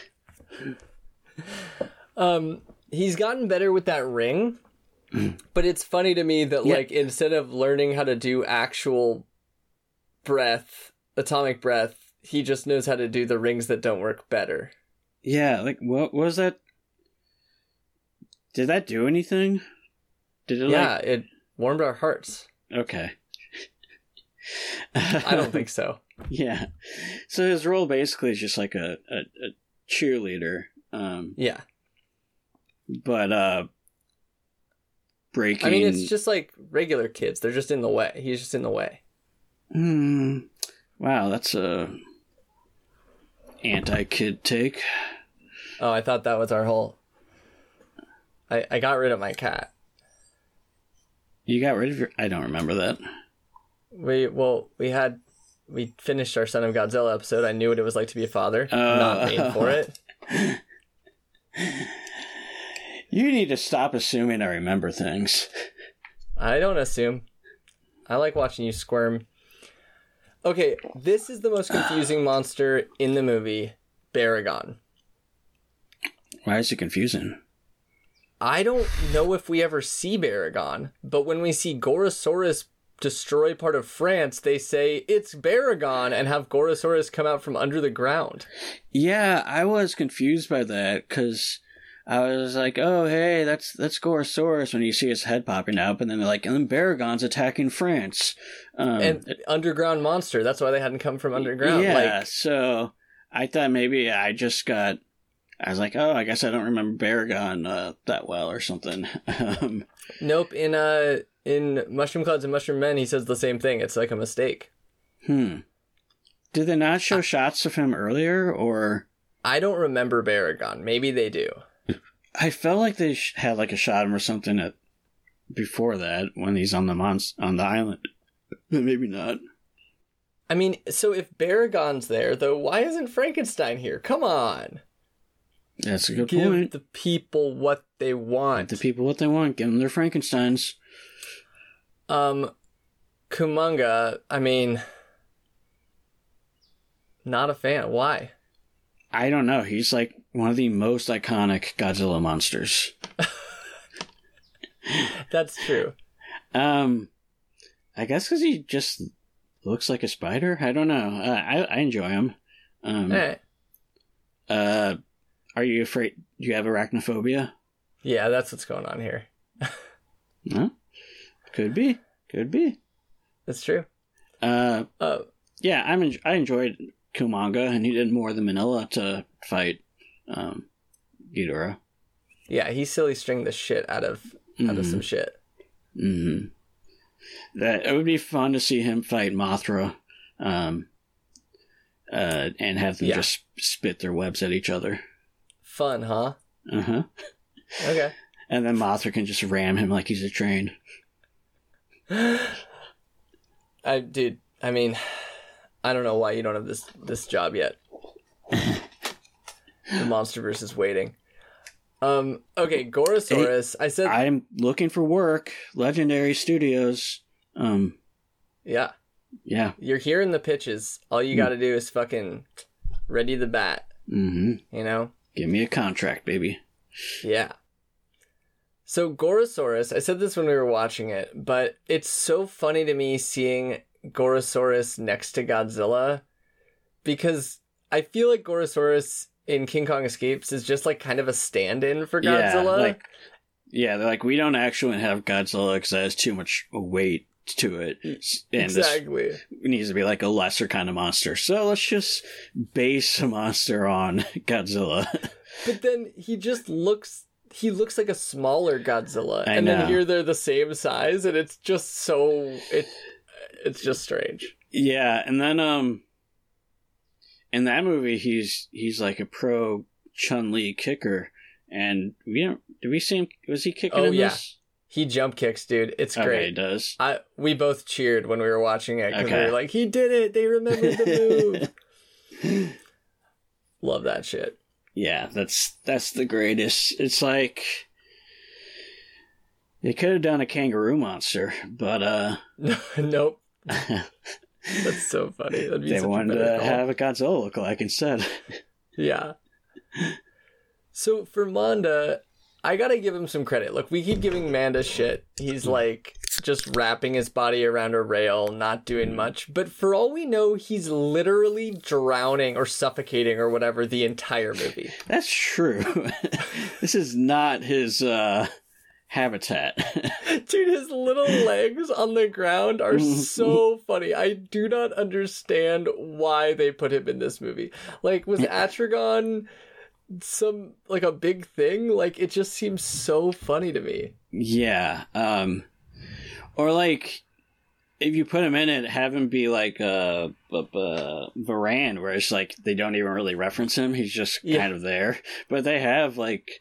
Um, he's gotten better with that ring, but it's funny to me that yeah. like instead of learning how to do actual breath, atomic breath, he just knows how to do the rings that don't work better. Yeah, like what, what was that? Did that do anything? Did it? Yeah, like... it warmed our hearts. Okay. I don't think so. Yeah. So his role basically is just like a, a, a cheerleader. Um, yeah. But uh, breaking. I mean, it's just like regular kids. They're just in the way. He's just in the way. Hmm. Wow, that's a anti-kid take. Oh, I thought that was our whole. I, I got rid of my cat. You got rid of your... I don't remember that. We, well, we had... We finished our Son of Godzilla episode. I knew what it was like to be a father. Oh. Not made for it. You need to stop assuming I remember things. I don't assume. I like watching you squirm. Okay, this is the most confusing monster in the movie, Baragon. Why is it confusing? I don't know if we ever see Baragon, but when we see Gorosaurus destroy part of France, they say it's Baragon and have Gorosaurus come out from under the ground. Yeah, I was confused by that because I was like, oh, hey, that's that's Gorosaurus when you see his head popping up. And then they're like, and then Baragon's attacking France. Um, and it, underground monster. That's why they hadn't come from underground. Yeah, like, so I thought maybe I just got... I was like, oh, I guess I don't remember Baragon uh, that well or something. um, nope. In uh, in Mushroom Clouds and Mushroom Men, he says the same thing. It's like a mistake. Hmm. Did they not show I, shots of him earlier, or? I don't remember Baragon. Maybe they do. I felt like they had like a shot of him or something at, before that when he's on the mon- on the island. But maybe not. I mean, so if Baragon's there, though, why isn't Frankenstein here? Come on. That's a good Give point. Give the people what they want. Give the people what they want. Give them their Frankensteins. Um, Kumonga, I mean, not a fan. Why? I don't know. He's like one of the most iconic Godzilla monsters. That's true. Um, I guess because he just looks like a spider. I don't know. Uh, I I enjoy him. Um, All right. Uh, are you afraid? Do you have arachnophobia? Yeah, that's what's going on here. Huh? Could be. Could be. That's true. Uh, uh yeah, I'm en- I enjoyed Kumonga, and he did more than Minilla to fight um, Ghidorah. Yeah, he silly stringed the shit out of mm-hmm. out of some shit. Mm-hmm. That it would be fun to see him fight Mothra, um, uh, and have them yeah. just spit their webs at each other. Fun, huh? Uh huh. Okay. And then Mothra can just ram him like he's a train. I dude, I mean, I don't know why you don't have this this job yet. The Monsterverse is waiting. Um, okay, Gorosaurus. Hey, I said I'm looking for work. Legendary Studios. Um, yeah, yeah. You're hearing the pitches. All you mm. got to do is fucking ready the bat. Mm-hmm. You know, give me a contract, baby. Yeah. So Gorosaurus, I said this when we were watching it, but it's so funny to me seeing Gorosaurus next to Godzilla, because I feel like Gorosaurus in King Kong Escapes is just like kind of a stand-in for Godzilla. Yeah, like, yeah they're like, we don't actually have Godzilla because that has too much weight to it. And exactly. This needs to be like a lesser kind of monster. So let's just base a monster on Godzilla. But then he just looks... He looks like a smaller Godzilla, I and know. Then here they're the same size, and it's just so it, it's just strange. Yeah, and then um, in that movie, he's he's like a pro Chun-Li kicker, and we don't did we see him? Was he kicking? Oh in yeah, this? He jump kicks, dude. It's great. Okay, he does. I we both cheered when we were watching it because okay. we were like, he did it. They remembered the move. Love that shit. Yeah, that's that's the greatest. It's like they could have done a kangaroo monster, but uh, nope. That's so funny. That'd be they such wanted a to call. Have a Godzilla look like instead. Yeah. So for Manda, I gotta give him some credit. Look, we keep giving Manda shit. He's like just wrapping his body around a rail, not doing much. But for all we know, he's literally drowning or suffocating or whatever the entire movie. That's true. This is not his uh, habitat. Dude, his little legs on the ground are so funny. I do not understand why they put him in this movie. Like, was Atragon some, like, a big thing? Like, it just seems so funny to me. Yeah, um... Or, like, if you put him in it, have him be like uh, uh, Varan, where it's like they don't even really reference him. He's just yeah. kind of there. But they have, like,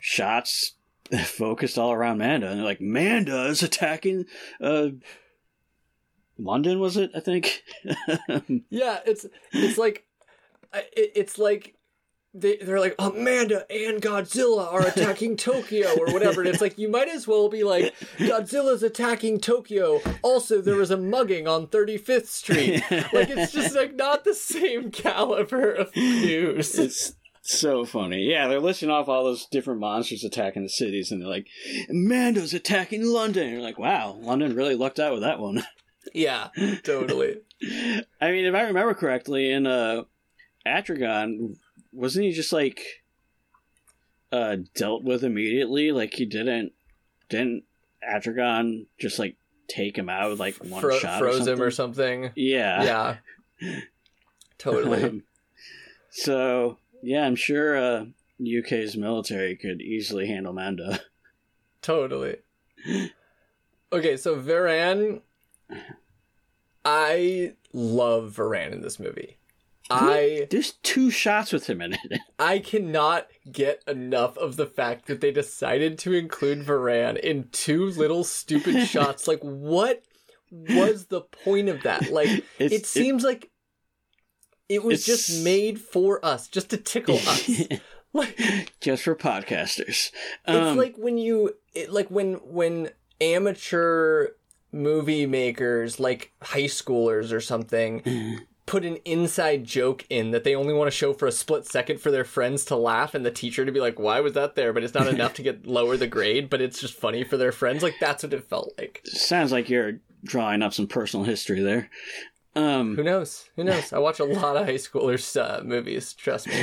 shots focused all around Manda. And they're like, Manda is attacking uh, London, was it? I think. Yeah, it's it's like, it's like they, they're like, oh, Manda and Godzilla are attacking Tokyo or whatever. And it's like, you might as well be like, Godzilla's attacking Tokyo. Also, there was a mugging on thirty-fifth street. Like, it's just like not the same caliber of news. It's so funny. Yeah, they're listing off all those different monsters attacking the cities. And they're like, Manda's attacking London. And you're like, wow, London really lucked out with that one. Yeah, totally. I mean, if I remember correctly, in uh, Atragon... Wasn't he just, like, uh, dealt with immediately? Like, he didn't... Didn't Atragon just, like, take him out with, like, one Fro- shot or something? Froze him or something. Yeah. Yeah. Totally. Um, so, yeah, I'm sure uh, U K's military could easily handle Manda. Totally. Okay, so Varan... I love Varan in this movie. I There's two shots with him in it. I cannot get enough of the fact that they decided to include Varan in two little stupid shots. Like, what was the point of that? Like, it's, it seems it, like it was just made for us, just to tickle us. Like, just for podcasters. Um, it's like when you, it, like when when amateur movie makers, like high schoolers or something, put an inside joke in that they only want to show for a split second for their friends to laugh and the teacher to be like, why was that there? But it's not enough to get lower the grade, but it's just funny for their friends. Like, that's what it felt like. Sounds like you're drawing up some personal history there. Um, Who knows? Who knows? I watch a lot of high schoolers' uh, movies, trust me.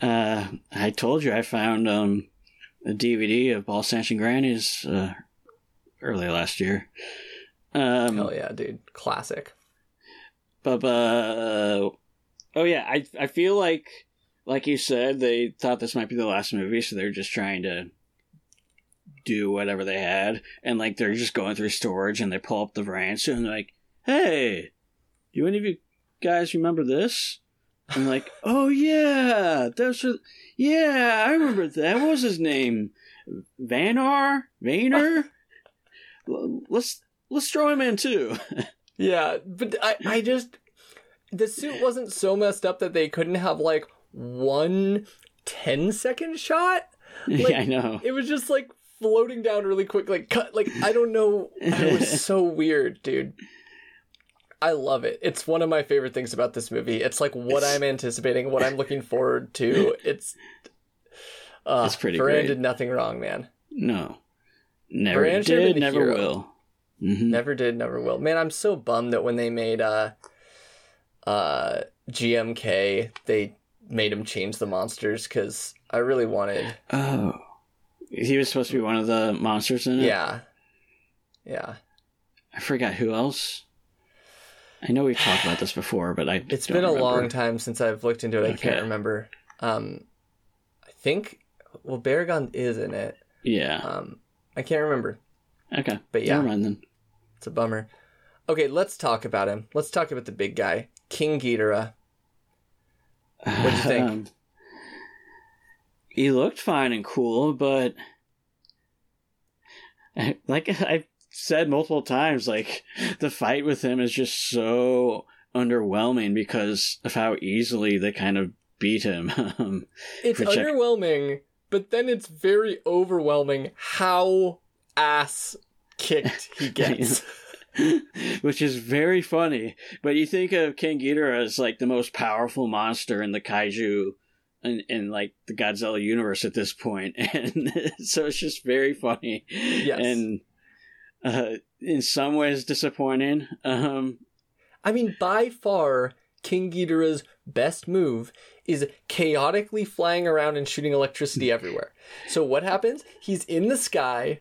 Uh, I told you I found um, a D V D of Ball Snatch and Grannies uh, early last year. Um, oh, yeah, dude. Classic. But, uh, oh, yeah, I I feel like, like you said, they thought this might be the last movie, so they're just trying to do whatever they had. And, like, they're just going through storage, and they pull up the ranch, and they're like, hey, do any of you guys remember this? I'm like, oh, yeah, those are, yeah, I remember that. What was his name? Vanar? Vayner? Let's, let's throw him in, too. Yeah, but I, I just, the suit wasn't so messed up that they couldn't have, like, one ten-second shot? Like, yeah, I know. It was just, like, floating down really quick, like, cut, like, I don't know. It was so weird, dude. I love it. It's one of my favorite things about this movie. It's, like, what it's... I'm anticipating, what I'm looking forward to. It's, uh, it's pretty Varan great. Did nothing wrong, man. No. Never Varan did, never hero. will. Mm-hmm. Never did, never will. Man, I'm so bummed that when they made uh, uh, G M K, they made him change the monsters, because I really wanted... Oh. He was supposed to be one of the monsters in it? Yeah. Yeah. I forgot who else. I know we've talked about this before, but I It's don't been a remember. long time since I've looked into it. Okay. I can't remember. Um, I think... Well, Baragon is in it. Yeah. Um, I can't remember. Okay. But yeah. Never mind then. It's a bummer. Okay, let's talk about him. Let's talk about the big guy, King Ghidorah. What do you think? Um, he looked fine and cool, but I, like I've said multiple times, like the fight with him is just so underwhelming because of how easily they kind of beat him. um, it's underwhelming, check- but then it's very overwhelming how ass kicked he gets. Which is very funny. But you think of King Ghidorah as like the most powerful monster in the kaiju and in, in like the Godzilla universe at this point. And so it's just very funny. Yes. And uh, in some ways disappointing. Um, I mean, by far, King Ghidorah's best move is chaotically flying around and shooting electricity everywhere. So what happens? He's in the sky.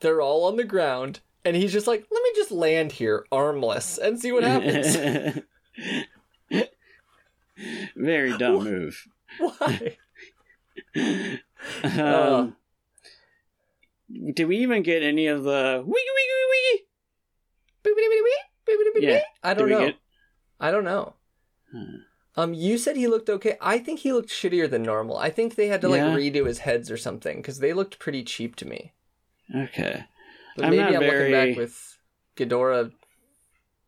They're all on the ground, and he's just like, let me just land here, armless, and see what happens. Very dumb move. Why? um, uh, did we even get any of the... Wee, wee, wee, wee. Yeah. I don't know. Get... I don't know. Hmm. Um, you said he looked okay. I think he looked shittier than normal. I think they had to, like, yeah. redo his heads or something, because they looked pretty cheap to me. Okay. But I'm maybe not I'm very... looking back with Ghidorah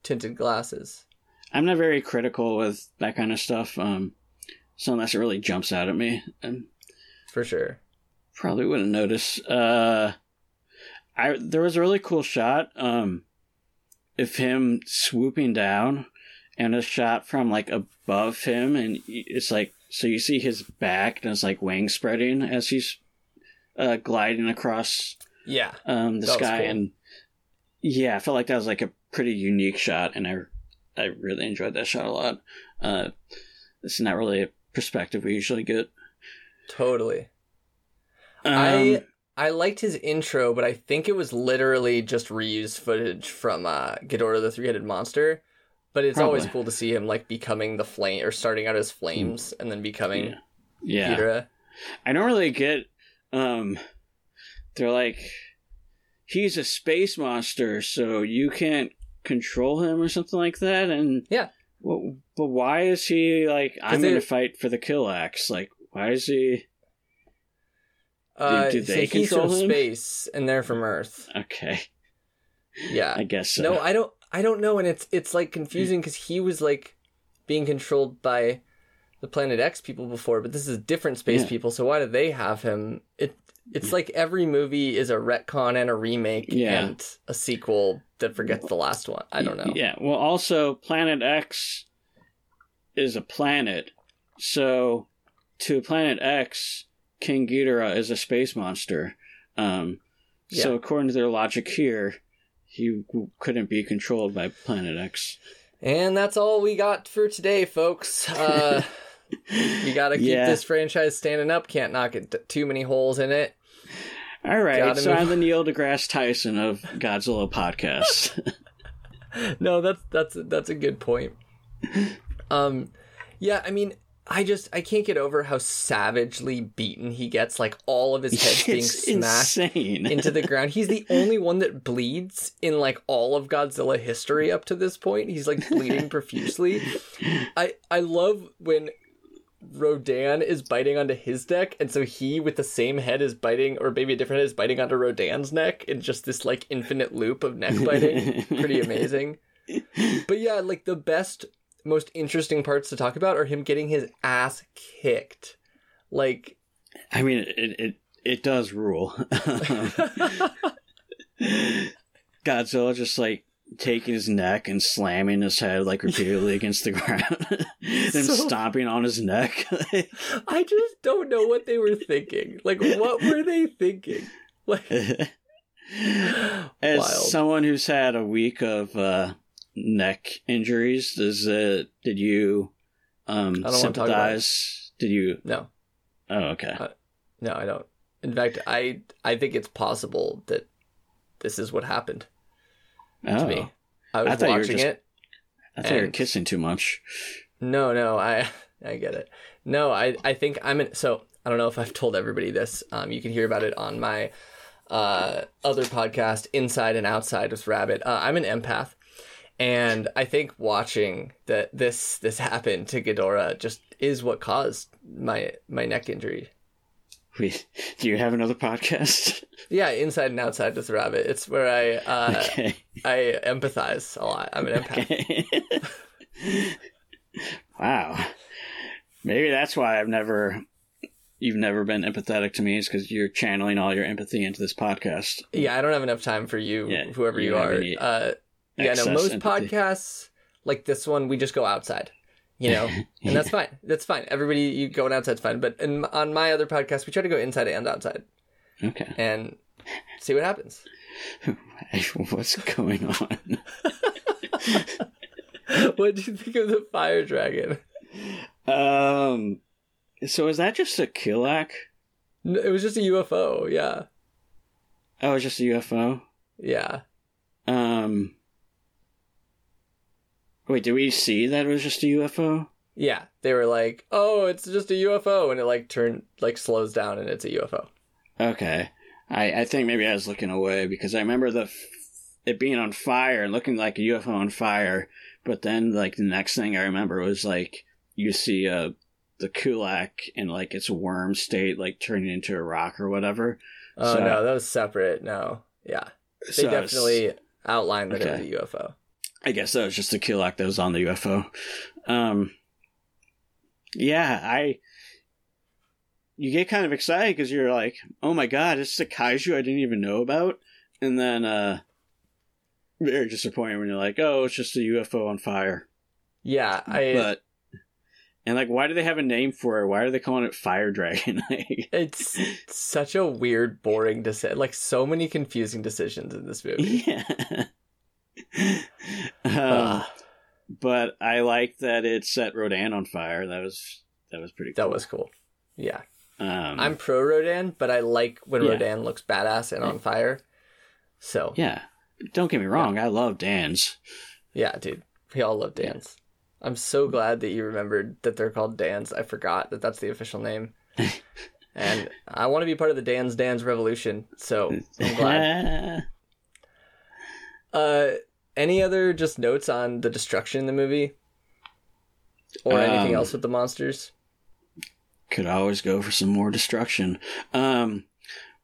tinted glasses. I'm not very critical with that kind of stuff, um, so unless it really jumps out at me. And for sure. Probably wouldn't notice. Uh, I There was a really cool shot um, of him swooping down, and a shot from, like, above him, and it's like, so you see his back, and it's like wings spreading as he's uh, gliding across... Yeah, um, the sky, cool. And yeah, I felt like that was like a pretty unique shot, and I, I really enjoyed that shot a lot. Uh, it's not really a perspective we usually get. Totally. Um, I I liked his intro, but I think it was literally just reused footage from uh, Ghidorah the Three-Headed Monster. But it's probably. Always cool to see him like becoming the flame, or starting out as flames, mm. and then becoming yeah. Ghidorah. I don't really get. Um, They're like, he's a space monster, so you can't control him or something like that. And yeah, well, but why is he like? I'm going to fight for the Kilaaks. Like, why is he? Uh, do, do they so control he's from him? Space, and they're from Earth. Okay. Yeah, I guess so. No, I don't. I don't know, and it's it's like confusing because he was like being controlled by the Planet X people before, but this is different space yeah. people, so why do they have him? It It's yeah. like every movie is a retcon and a remake yeah. and a sequel that forgets the last one. I don't know. Yeah, well, also, Planet X is a planet, so to Planet X, King Ghidorah is a space monster. Um, yeah. So according to their logic here, he couldn't be controlled by Planet X. And that's all we got for today, folks. Uh, you gotta keep yeah. this franchise standing up. Can't knock it t- too many holes in it. All right, gotta so move. I'm the Neil deGrasse Tyson of Godzilla podcasts. No, that's that's that's a good point. Um, yeah, I mean, I just I can't get over how savagely beaten he gets. Like all of his heads being smashed insane. into the ground. He's the only one that bleeds in like all of Godzilla history up to this point. He's like bleeding profusely. I I love when Rodan is biting onto his neck, and so he with the same head is biting, or maybe a different head is biting onto Rodan's neck in just this like infinite loop of neck biting. Pretty amazing. But yeah, like the best, most interesting parts to talk about are him getting his ass kicked. Like, I mean, it it, it does rule. Godzilla just like taking his neck and slamming his head like repeatedly against the ground and so, stomping on his neck. I just don't know what they were thinking. Like, what were they thinking? Like, as wild. Someone who's had a week of uh neck injuries, does uh did you um I don't sympathize did you no oh okay uh, no I don't. In fact, I I think it's possible that this is what happened oh. to me. I was I watching just, it I thought and... you were kissing too much. No no I I get it no I I think I'm in so I don't know if I've told everybody this. Um you can hear about it on my uh other podcast, Inside and Outside with Rabbit. uh, I'm an empath. And I think watching that this this happen to Ghidorah just is what caused my my neck injury. We, do you have another podcast? Yeah, Inside and Outside with Rabbit. It's where I uh, okay. I empathize a lot. I'm an empath. Okay. Wow, maybe that's why I've never you've never been empathetic to me, is because you're channeling all your empathy into this podcast. Yeah, I don't have enough time for you, yeah, whoever you, you are. Any... Uh, Yeah, no, most empathy. Podcasts like this one, we just go outside, you know, and yeah. that's fine. That's fine. Everybody, you going outside's fine. But in, on my other podcast, we try to go inside and outside. Okay. And see what happens. What's going on? What did you think of the fire dragon? Um, so is that just a Kilaak? No, it was just a U F O, yeah. Oh, it was just a U F O? Yeah. Um... Wait, did we see that it was just a U F O? Yeah, they were like, "Oh, it's just a U F O," and it like turned like slows down, and it's a U F O. Okay, I, I think maybe I was looking away because I remember the f- it being on fire and looking like a U F O on fire. But then like the next thing I remember was like you see uh the Kilaak in like its worm state, like turning into a rock or whatever. Oh so, no, that was separate. No, yeah, they so definitely was... outlined that okay. it was a U F O. I guess that was just the Kilaak that was on the U F O. Um, yeah, I... You get kind of excited because you're like, oh my god, it's a kaiju I didn't even know about. And then, uh... very disappointing when you're like, oh, it's just a U F O on fire. Yeah, I... But... And, like, why do they have a name for it? Why are they calling it Fire Dragon? It's such a weird, boring decision. Like, so many confusing decisions in this movie. Yeah. Uh, but I like that it set Rodan on fire. That was that was pretty cool. That was cool. Yeah. Um, I'm pro Rodan, but I like when yeah. Rodan looks badass and on fire. So yeah. Don't get me wrong, yeah. I love Dans. Yeah, dude. We all love Dans. Yeah. I'm so glad that you remembered that they're called Dans. I forgot that that's the official name. And I want to be part of the Dans Dans revolution. So I'm glad. uh Any other just notes on the destruction in the movie? Or um, anything else with the monsters? Could always go for some more destruction. Um,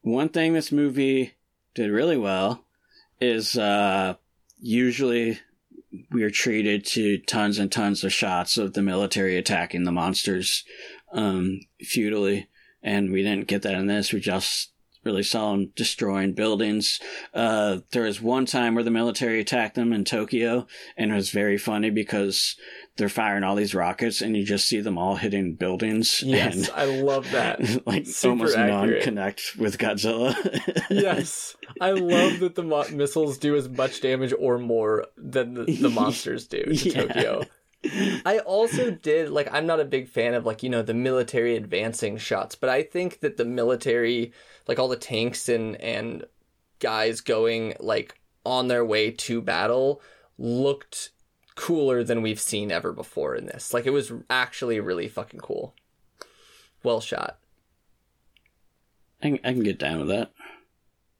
one thing this movie did really well is uh, usually we are treated to tons and tons of shots of the military attacking the monsters um, futilely, and we didn't get that in this. We just really saw them destroying buildings. Uh, there was one time where the military attacked them in Tokyo, and it was very funny because they're firing all these rockets, and you just see them all hitting buildings. Yes, and I love that. Like super almost accurate. Non-connect with Godzilla. Yes, I love that the mo- missiles do as much damage or more than the, the monsters do to yeah. Tokyo. I also did, like, I'm not a big fan of, like, you know, the military advancing shots, but I think that the military, like, all the tanks and, and guys going, like, on their way to battle looked cooler than we've seen ever before in this. Like, it was actually really fucking cool. Well shot. I can, I can get down with that.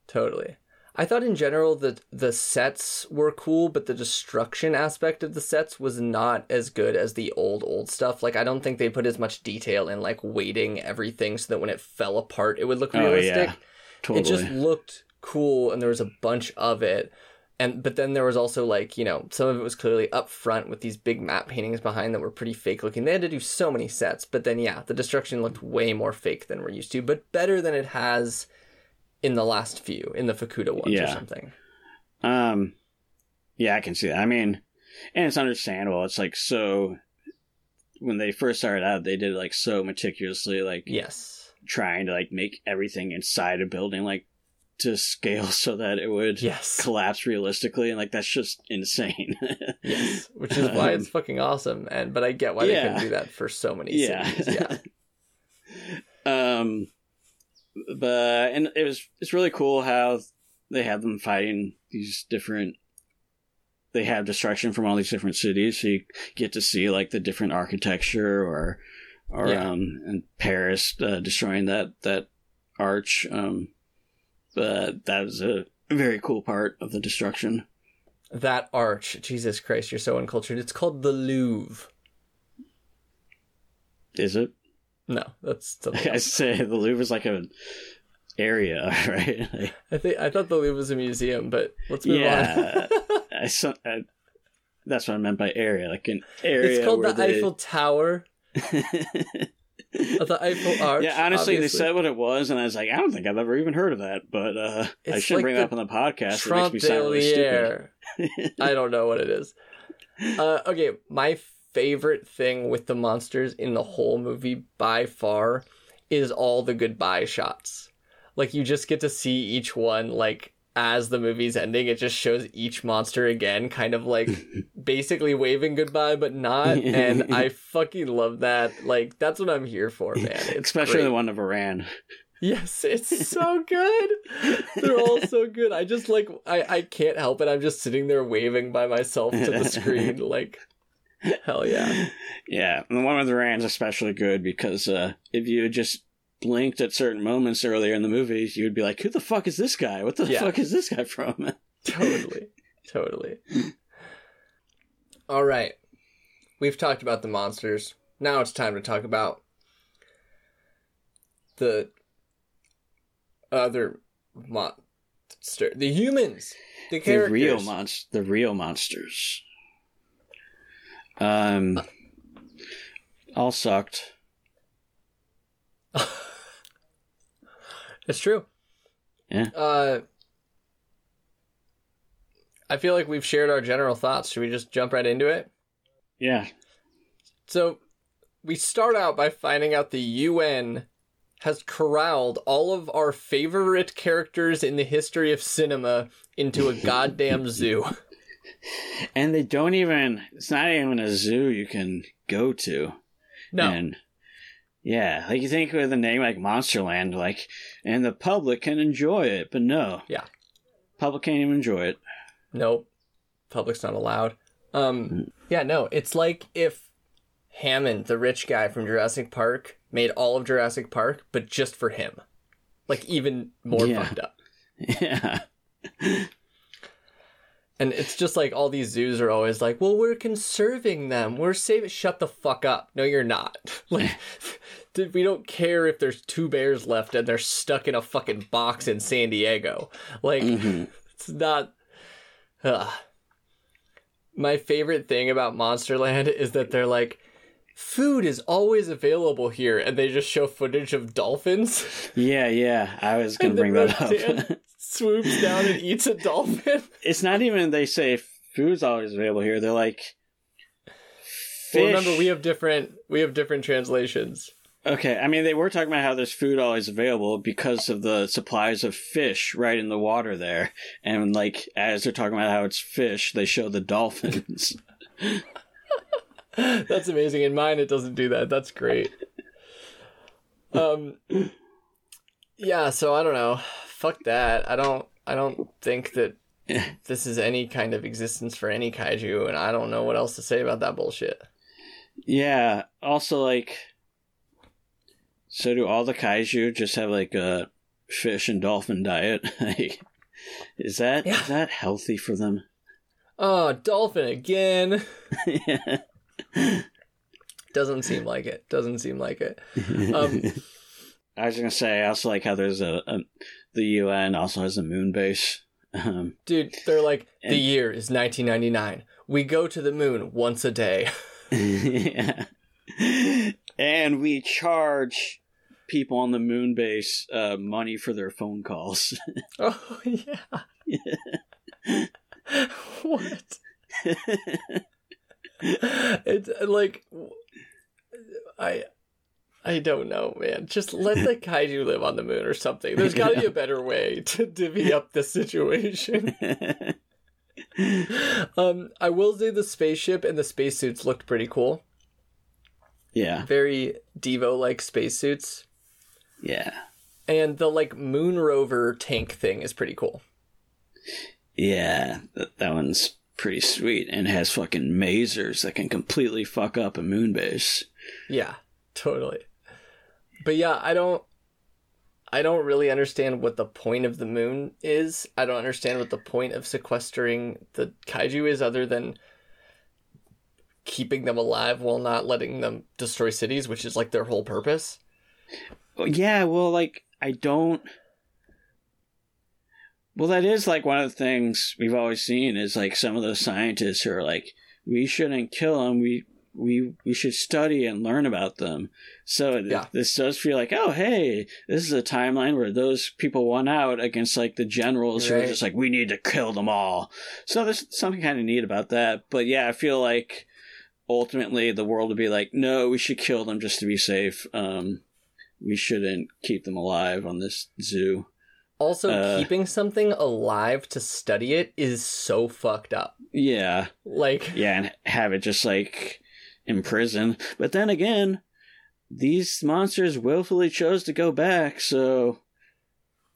Totally. I thought in general that the sets were cool, but the destruction aspect of the sets was not as good as the old, old stuff. Like, I don't think they put as much detail in, like, weighting everything so that when it fell apart, it would look realistic. Oh, yeah. Totally. It just looked cool, and there was a bunch of it. And But then there was also, like, you know, some of it was clearly up front with these big map paintings behind that were pretty fake looking. They had to do so many sets. But then, yeah, the destruction looked way more fake than we're used to, but better than it has in the last few, in the Fukuda ones yeah. or something. Um, yeah, I can see that. I mean, and it's understandable. It's like, so when they first started out, they did, like, so meticulously, like, yes, trying to, like, make everything inside a building, like, to scale so that it would yes. collapse realistically. And, like, that's just insane. Yes, which is why um, it's fucking awesome. And, but I get why yeah. they couldn't do that for so many yeah. cities. Yeah. um, But and it was it's really cool how they have them fighting these different. They have destruction from all these different cities, so you get to see, like, the different architecture or, or yeah. um, and Paris uh, destroying that that arch. Um, but that was a very cool part of the destruction. That arch, Jesus Christ, you're so uncultured. It's called the Louvre. Is it? No, that's something else. I say the Louvre is like an area, right? Like, I think I thought the Louvre was a museum, but let's move yeah, on. I, I, that's what I meant by area, like an area. It's called where the they... Eiffel Tower. The Eiffel Arch. Yeah, honestly, obviously. They said what it was, and I was like, I don't think I've ever even heard of that, but uh, I should like bring it up on the podcast. Trump it makes me sound really stupid. I don't know what it is. Uh, okay, my favorite thing with the monsters in the whole movie by far is all the goodbye shots. Like, you just get to see each one, like, as the movie's ending. It just shows each monster again, kind of, like, basically waving goodbye, but not. And I fucking love that. Like, that's what I'm here for, man. It's especially great. The one of Varan. Yes, it's so good. They're all so good. I just, like, I, I can't help it. I'm just sitting there waving by myself to the screen, like... Hell yeah. Yeah. And the one with the Rand's especially good because uh, if you just blinked at certain moments earlier in the movie, you would be like, who the fuck is this guy? What the yeah. fuck is this guy from? Totally. Totally. All right. We've talked about the monsters. Now it's time to talk about the other monster. The humans. The characters. The real, mon- the real monsters. Um, all sucked. It's true. Yeah. Uh, I feel like we've shared our general thoughts. Should we just jump right into it? Yeah. So we start out by finding out the U N has corralled all of our favorite characters in the history of cinema into a goddamn zoo. And they don't even, it's not even a zoo you can go to. No. And yeah, like you think with a name like Monsterland, like, and the public can enjoy it, but no. Yeah. Public can't even enjoy it. Nope. Public's not allowed. Um, yeah, no, it's like if Hammond, the rich guy from Jurassic Park, made all of Jurassic Park, but just for him. Like, even more yeah. fucked up. Yeah. And it's just like all these zoos are always like, well, we're conserving them. We're saving. Shut the fuck up. No, you're not. Like, we don't care if there's two bears left and they're stuck in a fucking box in San Diego. Like, mm-hmm. it's not. Uh. my favorite thing about Monsterland is that they're like, food is always available here, and they just show footage of dolphins. Yeah, yeah. I was going to bring that up. Dan swoops down and eats a dolphin. It's not even they say food's always available here. They're like, fish. Well, remember, we have different we have different translations. Okay, I mean, they were talking about how there's food always available because of the supplies of fish right in the water there. And, like, as they're talking about how it's fish, they show the dolphins. That's amazing. In mine, it doesn't do that. That's great. Um, yeah, so I don't know. Fuck that. I don't, I don't think that this is any kind of existence for any kaiju, and I don't know what else to say about that bullshit. Yeah, also, like... So do all the kaiju just have like a fish and dolphin diet? is that yeah. is that healthy for them? Oh, dolphin again. yeah. Doesn't seem like it. Doesn't seem like it. Um, I was going to say, I also like how there's a, a the U N also has a moon base. Um, Dude, they're like, and, the year is nineteen ninety-nine. We go to the moon once a day. yeah. And we charge people on the moon base uh, money for their phone calls. Oh, yeah. yeah. What? It's like, I I don't know, man. Just let the kaiju live on the moon or something. There's got to be a better way to divvy up the situation. um, I will say the spaceship and the spacesuits looked pretty cool. Yeah. Very Devo-like spacesuits. Yeah. And the, like, moon rover tank thing is pretty cool. Yeah. That, that one's pretty sweet and has fucking masers that can completely fuck up a moon base. Yeah. Totally. But yeah, I don't... I don't really understand what the point of the moon is. I don't understand what the point of sequestering the kaiju is other than... keeping them alive while not letting them destroy cities, which is like their whole purpose. Yeah, well, like, I don't... Well, that is like one of the things we've always seen is like some of those scientists who are like, we shouldn't kill them, we we, we should study and learn about them. So yeah. th- this does feel like, oh, hey, this is a timeline where those people won out against like the generals right. who are just like, we need to kill them all. So there's something kind of neat about that. But yeah, I feel like ultimately the world would be like, no, we should kill them just to be safe. Um, we shouldn't keep them alive on this zoo. Also, uh, keeping something alive to study it is so fucked up. Yeah. Like... Yeah, and have it just, like, in prison. But then again, these monsters willfully chose to go back, so...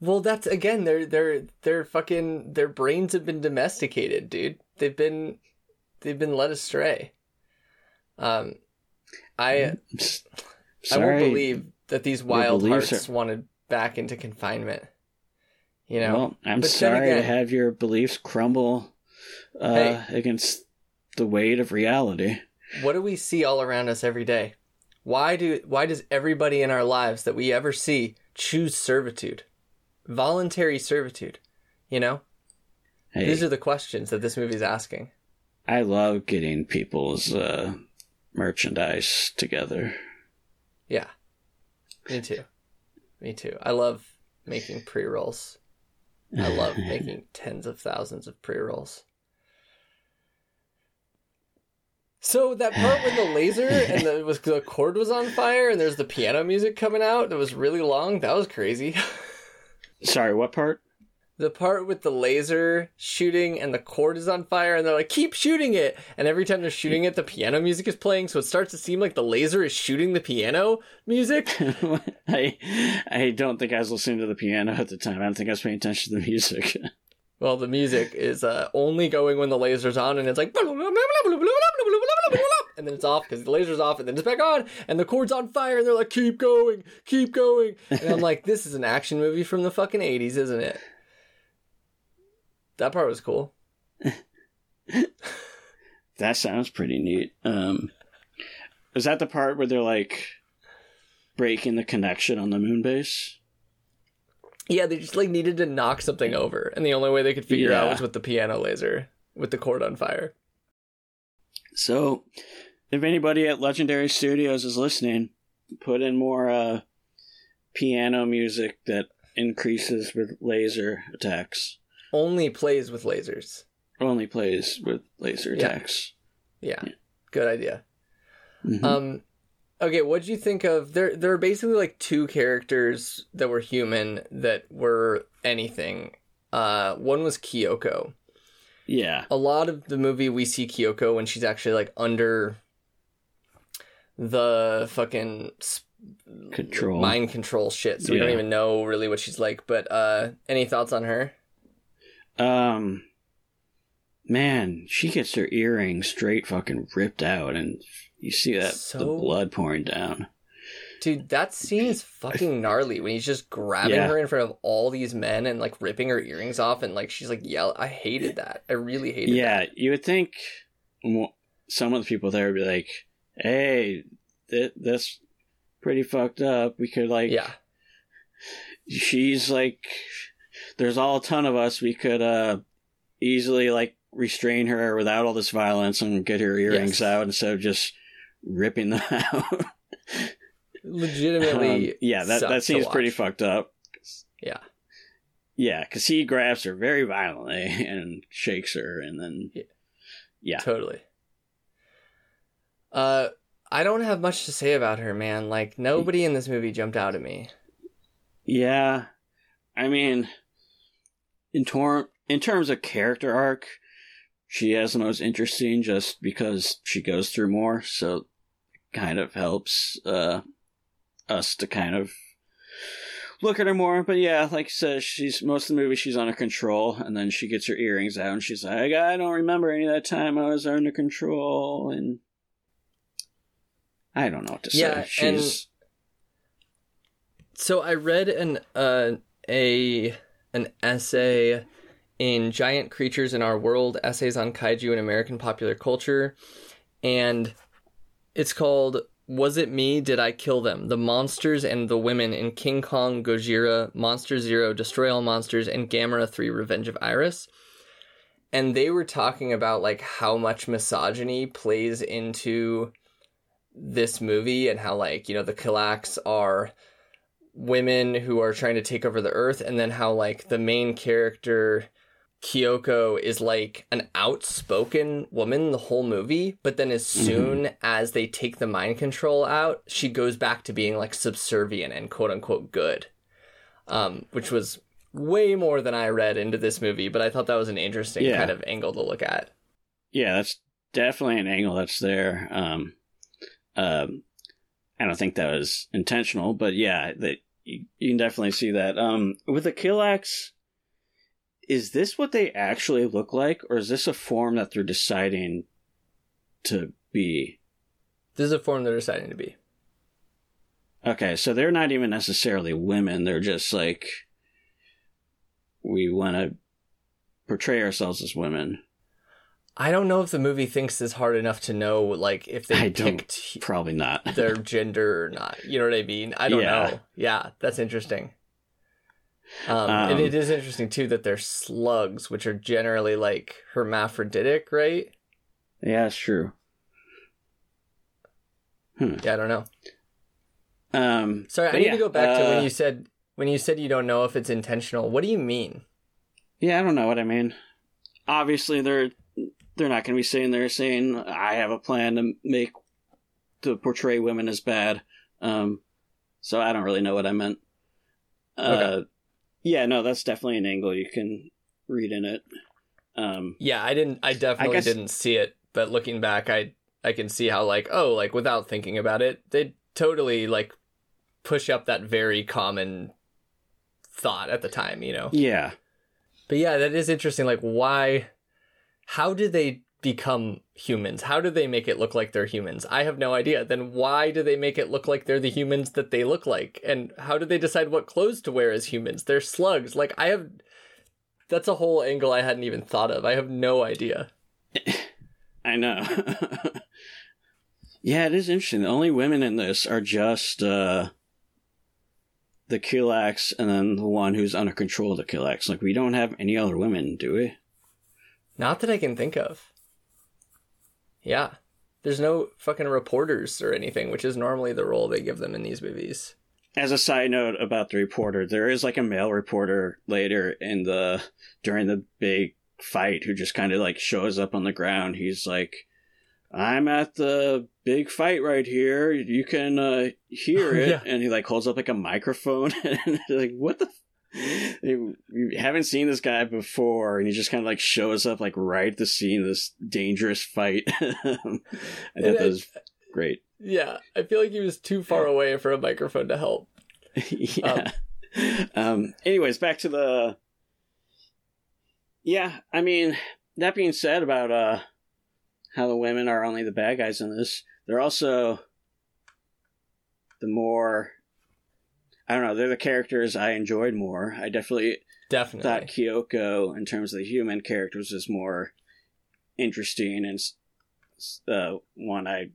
Well, that's, again, they're, they're, they're fucking... Their brains have been domesticated, dude. They've been... They've been led astray. Um, I I won't believe that these wild hearts are... wanted back into confinement. You know, well, I'm but sorry again, to have your beliefs crumble uh, hey, against the weight of reality. What do we see all around us every day? Why do why does everybody in our lives that we ever see choose servitude, voluntary servitude? You know, hey, these are the questions that this movie is asking. I love getting people's. Uh, merchandise together. Yeah. Me too. Me too. I love making pre-rolls. I love making tens of thousands of pre-rolls. So that part when the laser and the, was, the cord was on fire and there's the piano music coming out that was really long, that was crazy. Sorry, what part? The part with the laser shooting and the cord is on fire and they're like, keep shooting it. And every time they're shooting it, the piano music is playing. So it starts to seem like the laser is shooting the piano music. I I don't think I was listening to the piano at the time. I don't think I was paying attention to the music. Well, the music is uh, only going when the laser's on and it's like, and then it's off because the laser's off and then it's back on and the cord's on fire and they're like, keep going, keep going. And I'm like, this is an action movie from the fucking eighties, isn't it? That part was cool. That sounds pretty neat. Um, is that the part where they're like breaking the connection on the moon base? Yeah, they just like needed to knock something over, and the only way they could figure yeah. out was with the piano laser with the cord on fire. So if anybody at Legendary Studios is listening, put in more uh, piano music that increases with laser attacks. Only plays with lasers. Only plays with laser attacks. Yeah. yeah. Good idea. Mm-hmm. Um, okay, what did you think of... There There are basically like two characters that were human that were anything. Uh, one was Kyoko. Yeah. A lot of the movie we see Kyoko when she's actually like under the fucking sp- control. mind control shit. So we yeah. don't even know really what she's like. But uh, any thoughts on her? Um, man, she gets her earring straight fucking ripped out, and you see that so... the blood pouring down. Dude, that scene is fucking gnarly when he's just grabbing yeah. her in front of all these men and like ripping her earrings off, and like she's like yell. I hated that. I really hated yeah, that. Yeah, you would think some of the people there would be like, "Hey, th- that's pretty fucked up. We could like, yeah, she's like, there's all a ton of us. We could uh easily like restrain her without all this violence and get her earrings yes. out instead of just ripping them out." Legitimately, um, yeah, that that seems pretty fucked up. Yeah, yeah, because he grabs her very violently and shakes her, and then yeah, yeah. totally. Uh, I don't have much to say about her, man. Like nobody in this movie jumped out at me. Yeah, I mean, in tor- in terms of character arc, she has the most interesting, just because she goes through more, so it kind of helps. Uh. us to kind of look at her more, but yeah, like I said, she's most of the movie she's under control, and then she gets her earrings out and she's like, I don't remember any of that time I was under control, and I don't know what to yeah, say. She's and so I read an uh, a an essay in Giant Creatures in Our World, Essays on Kaiju in American Popular Culture, and it's called Was It Me? Did I Kill Them? The Monsters and the Women in King Kong, Gojira, Monster Zero, Destroy All Monsters, and Gamera three, Revenge of Iris. And they were talking about, like, how much misogyny plays into this movie and how, like, you know, the Kilaaks are women who are trying to take over the Earth, and then how, like, the main character, Kyoko, is like an outspoken woman the whole movie, but then as soon mm-hmm. as they take the mind control out, she goes back to being like subservient and quote unquote good, um, which was way more than I read into this movie, but I thought that was an interesting yeah. kind of angle to look at. Yeah, that's definitely an angle that's there. Um, um, I don't think that was intentional, but yeah, that you, you can definitely see that. Um, with the Kilaaks, is this what they actually look like, or is this a form that they're deciding to be? This is a form they're deciding to be. Okay, so they're not even necessarily women. They're just like, we want to portray ourselves as women. I don't know if the movie thinks it's hard enough to know, like, if they I picked probably not. their gender or not. You know what I mean? I don't yeah. know. Yeah, that's interesting. Um, um, and it is interesting too that they're slugs, which are generally like hermaphroditic, right? Yeah, it's true. Hmm. Yeah, I don't know. Um, Sorry, I need yeah, to go back uh, to when you said when you said you don't know if it's intentional. What do you mean? Yeah, I don't know what I mean. Obviously, they're they're not going to be saying they're saying I have a plan to make to portray women as bad. Um, so I don't really know what I meant. Uh, okay. Yeah, no, that's definitely an angle you can read in it. Um, yeah, I didn't. I definitely I guess, didn't see it, but looking back, I I can see how like oh, like without thinking about it, they totally like push up that very common thought at the time, you know. Yeah, but yeah, that is interesting. Like, why? How do they become humans? How do they make it look like they're humans? I have no idea. Then why do they make it look like they're the humans that they look like? And how do they decide what clothes to wear as humans? They're slugs. Like, I have... That's a whole angle I hadn't even thought of. I have no idea. I know. Yeah, it is interesting. The only women in this are just uh, the Kilaaks and then the one who's under control of the Kilaaks. Like, we don't have any other women, do we? Not that I can think of. Yeah. There's no fucking reporters or anything, which is normally the role they give them in these movies. As a side note about the reporter, there is like a male reporter later in the during the big fight who just kind of like shows up on the ground. He's like, I'm at the big fight right here. You can uh, hear it. Yeah. And he like holds up like a microphone. And they're like, what the fuck? You haven't seen this guy before, and he just kind of like shows up like right at the scene of this dangerous fight. I thought that was great. Yeah, I feel like he was too far away for a microphone to help. Yeah. Um, um, anyways, back to the. Yeah, I mean, that being said about uh, how the women are only the bad guys in this, they're also the more. I don't know. They're the characters I enjoyed more. I definitely, definitely. thought Kyoko, in terms of the human characters, was more interesting and uh, one I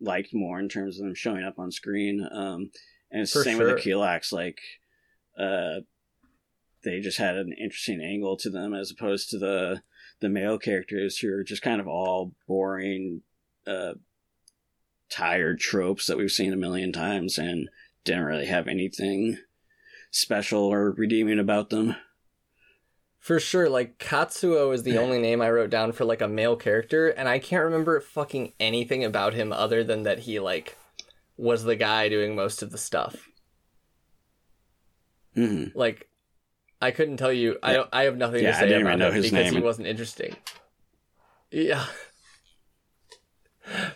liked more in terms of them showing up on screen. Um, and it's the same sure. with the Kilaaks. Like, uh, they just had an interesting angle to them as opposed to the the male characters who are just kind of all boring, uh, tired tropes that we've seen a million times and. Didn't really have anything special or redeeming about them. For sure, like Katsuo is the only name I wrote down for like a male character, and I can't remember fucking anything about him other than that he like was the guy doing most of the stuff. Mm-hmm. Like, I couldn't tell you. I don't, I have nothing yeah, to say I didn't about even know him his because name. He wasn't interesting. Yeah,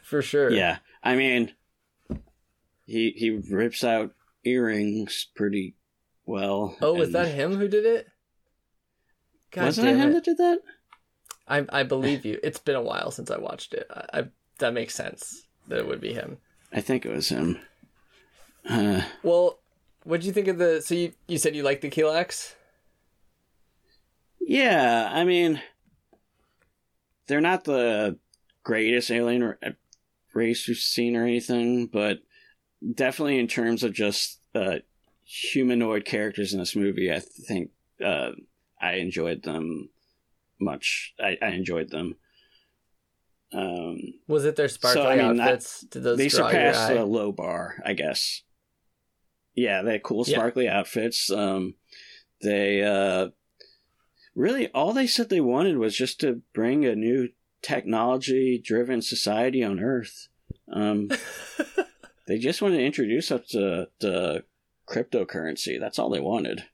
for sure. Yeah, I mean. He he rips out earrings pretty well. Oh, was that him who did it? God wasn't it him it. that did that? I I believe you. It's been a while since I watched it. I, I that makes sense that it would be him. I think it was him. Uh, well, what did you think of the? So you, you said you liked the Kilaaks? Yeah, I mean, they're not the greatest alien race we've seen or anything, but. Definitely in terms of just uh, humanoid characters in this movie, I think uh, I enjoyed them much. I, I enjoyed them. Um, Was it their sparkling so, I mean, outfits? That, did those they surpassed a low bar, I guess. Yeah, they had cool sparkly yeah. outfits. Um, they uh, really, all they said they wanted was just to bring a new technology-driven society on Earth. Um They just wanted to introduce us to, to cryptocurrency. That's all they wanted.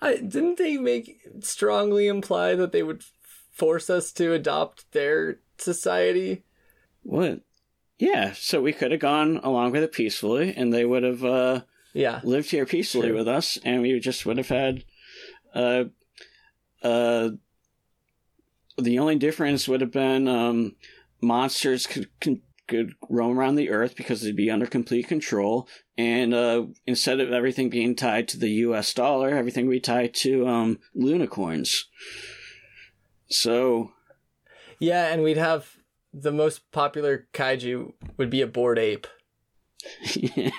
I, didn't they make strongly imply that they would force us to adopt their society? What? Yeah, so we could have gone along with it peacefully, and they would have uh, yeah. lived here peacefully True. with us, and we just would have had... Uh, uh, the only difference would have been um, monsters could... could could roam around the Earth because they'd be under complete control, and uh, instead of everything being tied to the U S dollar, everything would be tied to um, Lunicoins. So... Yeah, and we'd have... The most popular kaiju would be a bored ape. But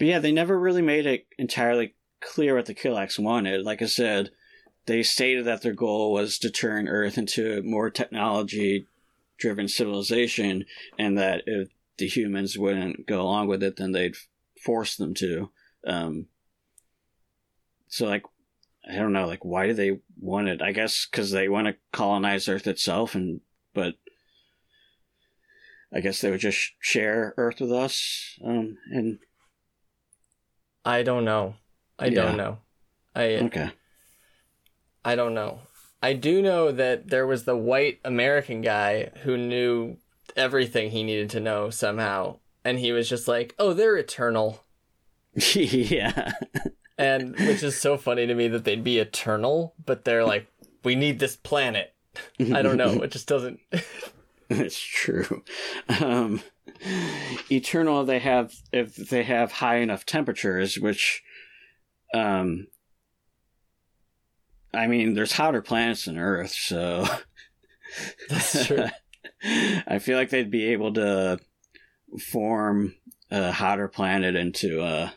yeah, they never really made it entirely clear what the Kilaaks wanted. Like I said, they stated that their goal was to turn Earth into a more technology... driven civilization, and that if the humans wouldn't go along with it, then they'd force them to. Um, so, like, I don't know, like, why do they want it? I guess because they want to colonize Earth itself, and but I guess they would just share Earth with us. Um, and I don't know. I yeah. don't know. I okay. I don't know. I do know that there was the white American guy who knew everything he needed to know somehow. And he was just like, oh, they're eternal. Yeah. And which is so funny to me that they'd be eternal, but they're like, we need this planet. I don't know. It just doesn't. It's true. Um, eternal, they have, if they have high enough temperatures, which, um, I mean, there's hotter planets than Earth, so... That's true. I feel like they'd be able to form a hotter planet into uh,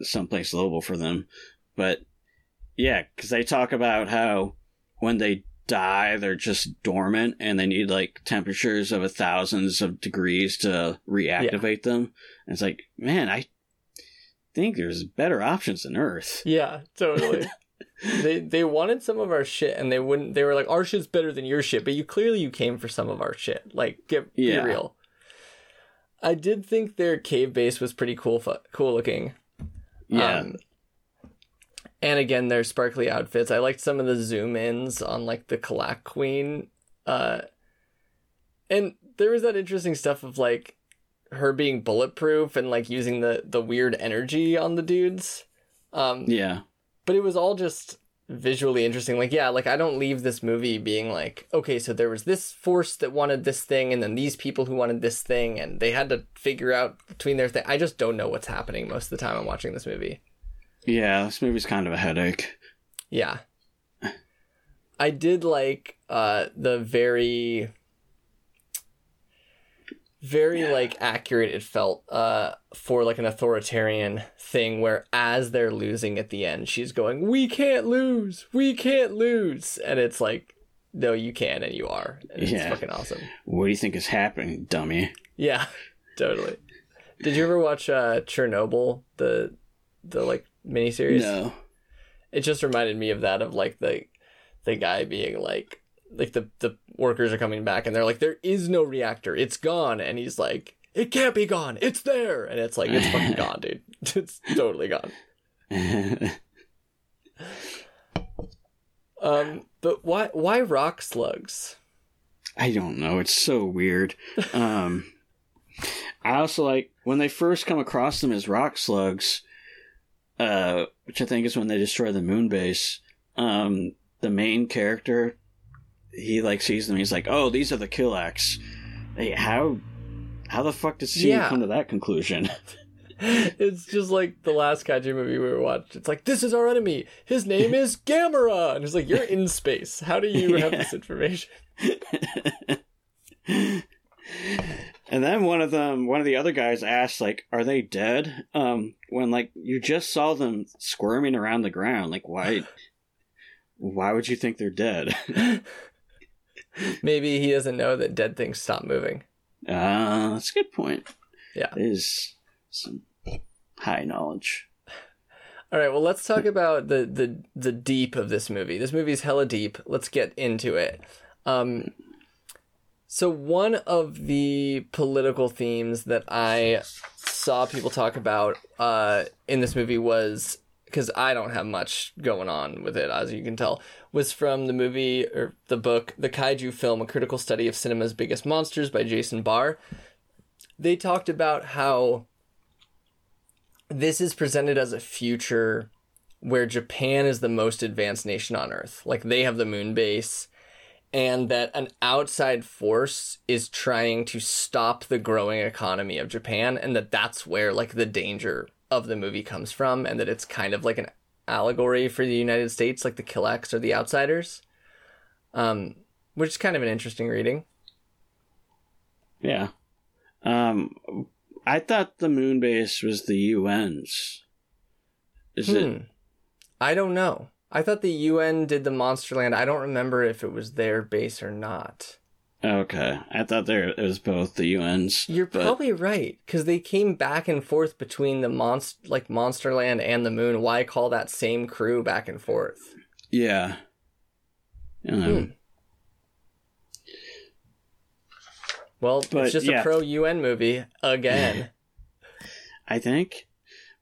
someplace livable for them. But, yeah, because they talk about how when they die, they're just dormant, and they need like temperatures of a thousands of degrees to reactivate yeah. them. And it's like, man, I think there's better options than Earth. Yeah, totally. They they wanted some of our shit, and they wouldn't. They were like, our shit's better than your shit, but you clearly you came for some of our shit. Like, get yeah. be real. I did think their cave base was pretty cool, fu- cool looking. Yeah. Um, and again, their sparkly outfits. I liked some of the zoom ins on like the Kilaak Queen, uh, and there was that interesting stuff of like her being bulletproof and like using the the weird energy on the dudes. Um, yeah. But it was all just visually interesting. Like, yeah, like I don't leave this movie being like, okay, so there was this force that wanted this thing and then these people who wanted this thing and they had to figure out between their thing. I just don't know what's happening most of the time I'm watching this movie. Yeah, this movie's kind of a headache. Yeah. I did like uh, the very, very yeah. like accurate it felt uh, for like an authoritarian thing where as they're losing at the end, she's going, we can't lose, we can't lose. And it's like, no, you can and you are. And it's yeah. fucking awesome. What do you think is happening, dummy? Yeah, totally. Did you ever watch uh, Chernobyl, the the like miniseries? No. It just reminded me of that, of like the the guy being like, like the, the workers are coming back and they're like, there is no reactor, it's gone. And he's like, it can't be gone, it's there. And it's like, it's fucking gone, dude. It's totally gone. um, but why why rock slugs? I don't know. It's so weird. Um, I also like when they first come across them as rock slugs, uh, which I think is when they destroy the moon base. Um, the main character, he like sees them. He's like, "Oh, these are the Kilaaks." Hey, how, how the fuck does he yeah. come to that conclusion? It's just like the last kaiju movie we watched. It's like, this is our enemy. His name is Gamera, and it's like, you're in space. How do you yeah. have this information? And then one of them, one of the other guys asked, like, are they dead? Um, when, like, you just saw them squirming around the ground. Like, why, why would you think they're dead? Maybe he doesn't know that dead things stop moving. Uh, that's a good point. Yeah. It is some high knowledge. All right, well, let's talk about the, the, the deep of this movie. This movie's hella deep. Let's get into it. Um... So one of the political themes that I saw people talk about uh, in this movie was, because I don't have much going on with it, as you can tell, was from the movie, or the book, The Kaiju Film, A Critical Study of Cinema's Biggest Monsters by Jason Barr. They talked about how this is presented as a future where Japan is the most advanced nation on Earth. Like, they have the moon base. And that an outside force is trying to stop the growing economy of Japan, and that that's where, like, the danger of the movie comes from, and that it's kind of like an allegory for the United States, like the Kilaaks or the Outsiders, um, which is kind of an interesting reading. Yeah. Um, I thought the moon base was the U N's. Is hmm. it? I don't know. I thought the U N did the Monsterland. I don't remember if it was their base or not. Okay. I thought there it was both the U N's. You're but... probably right, because they came back and forth between the monst- like Monsterland and the moon. Why call that same crew back and forth? Yeah. Um, mm. Well, but, it's just yeah. a pro-U N movie again. I think.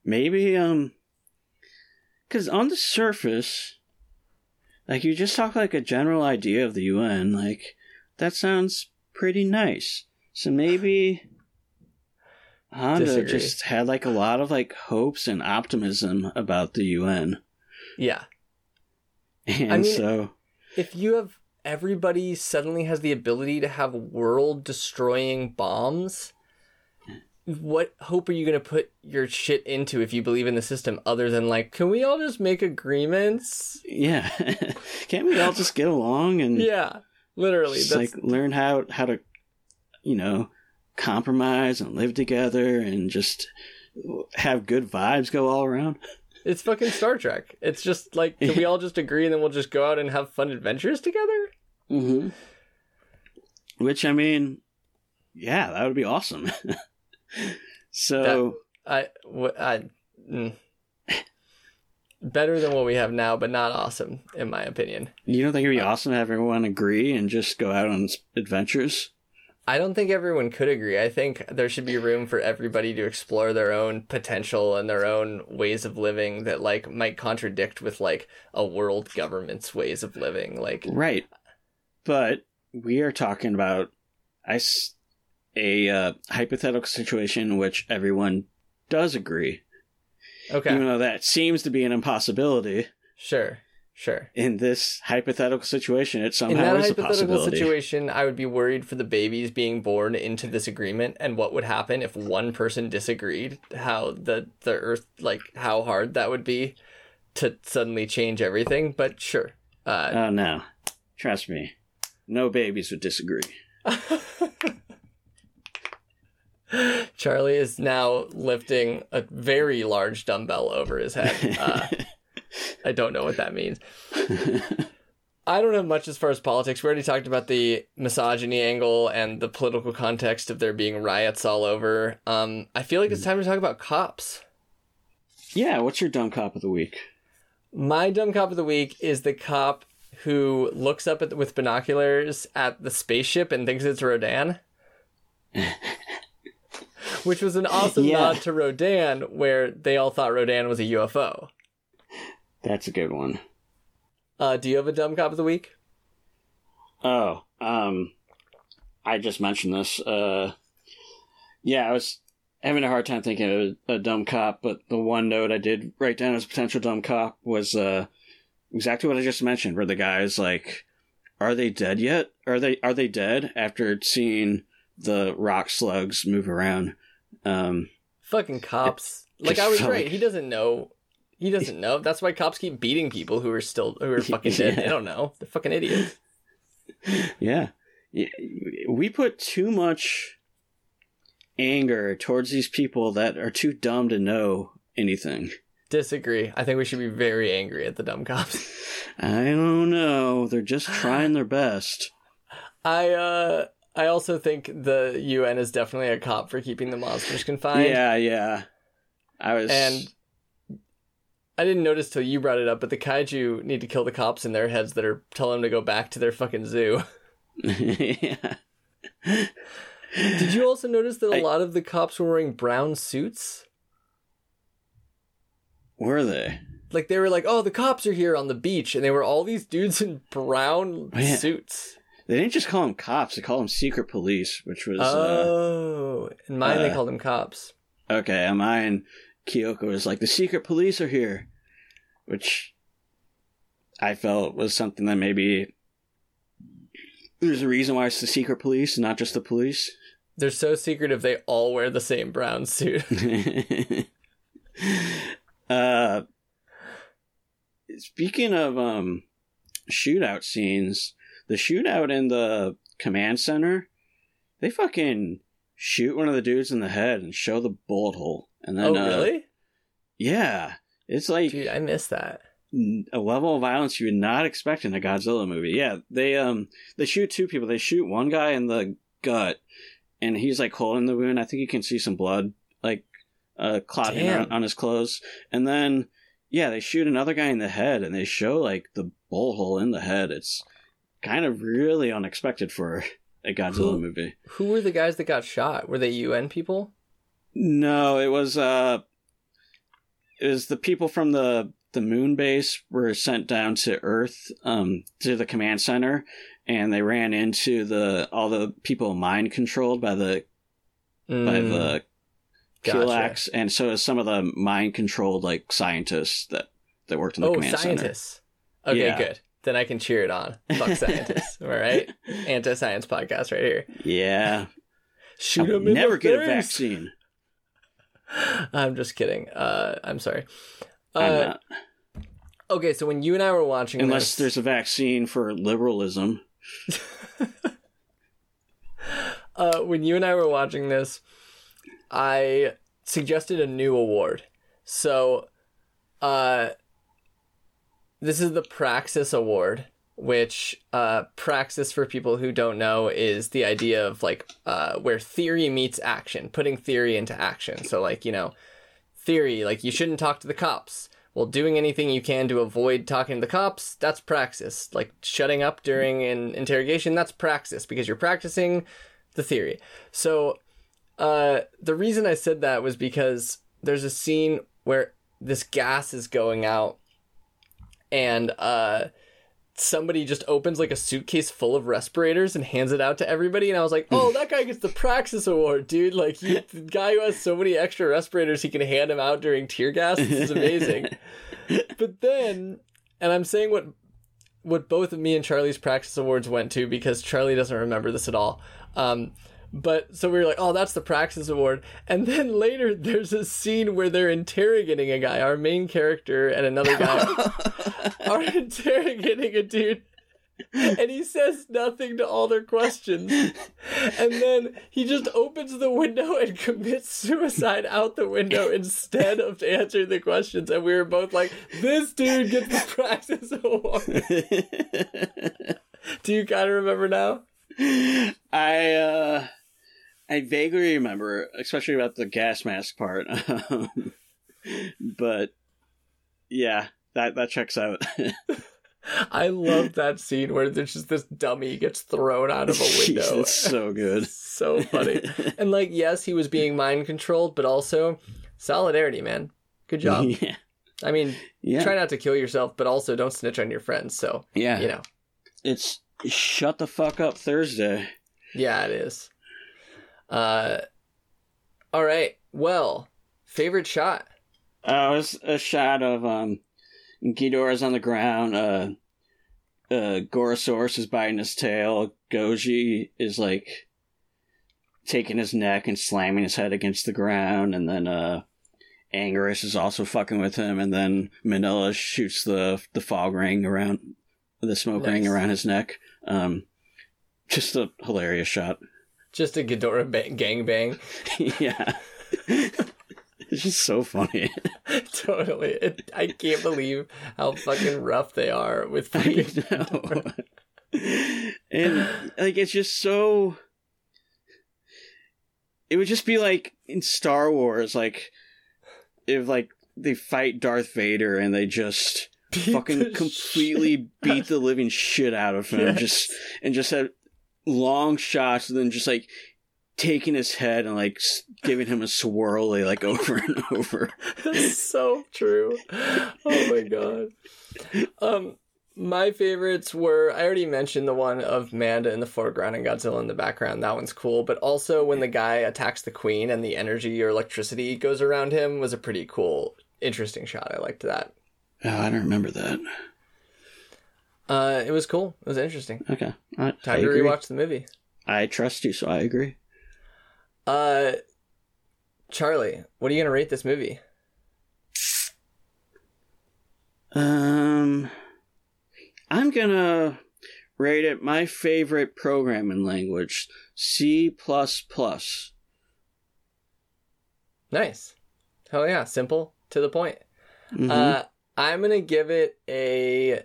Maybe... um. Because on the surface, like, you just talk, like, a general idea of the U N, like, that sounds pretty nice. So maybe Honda Disagree. just had, like, a lot of, like, hopes and optimism about the U N. Yeah. And I mean, so... if you have... everybody suddenly has the ability to have world-destroying bombs... what hope are you going to put your shit into if you believe in the system other than, like, can we all just make agreements? Yeah. Can't we all just get along and... yeah, literally. Just, that's... like, learn how, how to, you know, compromise and live together and just have good vibes go all around. It's fucking Star Trek. It's just, like, can we all just agree and then we'll just go out and have fun adventures together? Mm-hmm. Which, I mean, yeah, that would be awesome. So that, I, w- I mm. better than what we have now, but not awesome, in my opinion. You don't think it'd be uh, awesome to have everyone agree and just go out on adventures? I don't think everyone could agree. I think there should be room for everybody to explore their own potential and their own ways of living that, like, might contradict with, like, a world government's ways of living. Like, right. But we are talking about a, a uh, hypothetical situation in which everyone does agree. Okay. Even though that seems to be an impossibility. Sure. Sure. In this hypothetical situation, it somehow is a possibility. In that hypothetical situation, I would be worried for the babies being born into this agreement and what would happen if one person disagreed, how the, the earth, like, how hard that would be to suddenly change everything. But sure. Uh, oh, no. Trust me. No babies would disagree. Charlie is now lifting a very large dumbbell over his head. Uh I don't know what that means. I don't have much as far as politics. We already talked about the misogyny angle and the political context of there being riots all over. Um, I feel like it's time to talk about cops. Yeah, what's your dumb cop of the week? My dumb cop of the week is the cop who looks up at the, with binoculars at the spaceship and thinks it's Rodan. Which was an awesome yeah. nod to Rodan, where they all thought Rodan was a U F O. That's a good one. Uh, do you have a dumb cop of the week? Oh, um, I just mentioned this. Uh, yeah, I was having a hard time thinking of a dumb cop, but the one note I did write down as a potential dumb cop was uh, exactly what I just mentioned, where the guy is like, "Are they dead yet? Are they are they dead?" After seeing the rock slugs move around. Um, Fucking cops! Like I was right. Like... He doesn't know. He doesn't know. That's why cops keep beating people who are still who are fucking dead. Yeah. I don't know. They're fucking idiots. Yeah. We put too much anger towards these people that are too dumb to know anything. Disagree. I think we should be very angry at the dumb cops. I don't know. They're just trying their best. I uh I also think the U N is definitely a cop for keeping the monsters confined. Yeah, yeah. I was and I didn't notice till you brought it up, but the kaiju need to kill the cops in their heads that are telling them to go back to their fucking zoo. Yeah. Did you also notice that I... a lot of the cops were wearing brown suits? Were they? Like, they were like, oh, the cops are here on the beach, and they were all these dudes in brown oh, yeah. suits. They didn't just call them cops, they called them secret police, which was... Oh, uh, in mine uh, they called them cops. Okay, in mine... Kyoko is like, the secret police are here, which I felt was something that maybe there's a reason why it's the secret police and not just the police. They're so secretive they all wear the same brown suit. uh, speaking of um, shootout scenes, the shootout in the command center, they fucking shoot one of the dudes in the head and show the bullet hole. And then, oh, really? Uh, yeah. It's like... Dude, I missed that. A level of violence you would not expect in a Godzilla movie. Yeah, they um they shoot two people. They shoot one guy in the gut, and he's, like, holding the wound. I think you can see some blood, like, uh, clotting on, on his clothes. And then, yeah, they shoot another guy in the head, and they show, like, the bullet hole in the head. It's kind of really unexpected for a Godzilla who, movie. Who were the guys that got shot? Were they U N people? No, it was uh, it was the people from the, the moon base were sent down to Earth, um, to the command center, and they ran into the all the people mind controlled by the mm. by the gotcha. Kilaaks, and so is some of the mind controlled like scientists that, that worked in the oh, command scientists. center. Okay, yeah. Good. Then I can cheer it on. Fuck scientists. All right, anti-science podcast right here. Yeah, shoot them in never the get face. A vaccine. I'm just kidding. Uh, I'm sorry. Uh, I'm not. Okay, so when you and I were watching Unless this... there's a vaccine for liberalism. uh, when you and I were watching this, I suggested a new award. So, uh, this is the Praxis Award, which uh, praxis, for people who don't know, is the idea of like uh, where theory meets action, putting theory into action. So like, you know, theory, like you shouldn't talk to the cops. Well, doing anything you can to avoid talking to the cops, that's praxis. Like shutting up during an interrogation, that's praxis, because you're practicing the theory. So uh, the reason I said that was because there's a scene where this gas is going out and uh, somebody just opens like a suitcase full of respirators and hands it out to everybody. And I was like, oh, that guy gets the praxis award, dude. Like you, the guy who has so many extra respirators, he can hand them out during tear gas. This is amazing. But then, and I'm saying what, what both of me and Charlie's praxis awards went to, because Charlie doesn't remember this at all. Um, But so we were like, oh, that's the praxis award. And then later there's a scene where they're interrogating a guy. Our main character and another guy are interrogating a dude. And he says nothing to all their questions. And then he just opens the window and commits suicide out the window instead of answering the questions. And we were both like, this dude gets the praxis award. Do you kind of remember now? I, uh... I vaguely remember, especially about the gas mask part. Um, but yeah, that, that checks out. I love that scene where there's just this dummy gets thrown out of a window. It's so good. It's so funny. And like, yes, he was being mind controlled, but also solidarity, man. Good job. Yeah. I mean, yeah. Try not to kill yourself, but also don't snitch on your friends. So, yeah. You know, it's Shut the Fuck Up Thursday. Yeah, it is. Uh, all right. Well, favorite shot. Uh, it was a shot of um, Ghidorah's on the ground. Uh, uh, Gorosaurus is biting his tail. Goji is like taking his neck and slamming his head against the ground, and then uh, Anguirus is also fucking with him, and then Minilla shoots the the fog ring around the smoke nice. ring around his neck. Um, just a hilarious shot. Just a Ghidorah bang, gang bang. Yeah. It's just so funny. Totally. It, I can't believe how fucking rough they are with fucking I know. And, like, it's just so... It would just be like in Star Wars, like, if, like, they fight Darth Vader and they just beat fucking completely beat the living shit out of him. Yes. Just And just have... long shots and then just like taking his head and like giving him a swirly like over and over. That's so true. Oh my god. Um, my favorites were, I already mentioned the one of Manda in the foreground and Godzilla in the background. That one's cool. But also when the guy attacks the queen and the energy or electricity goes around him was a pretty cool, interesting shot. I liked that. Oh, I don't remember that. Uh, it was cool. It was interesting. Okay. I, Time I to agree. Rewatch the movie. I trust you, so I agree. Uh, Charlie, what are you going to rate this movie? Um, I'm going to rate it my favorite programming language, C plus plus. Nice. Hell yeah. Simple, to the point. Mm-hmm. Uh, I'm going to give it a...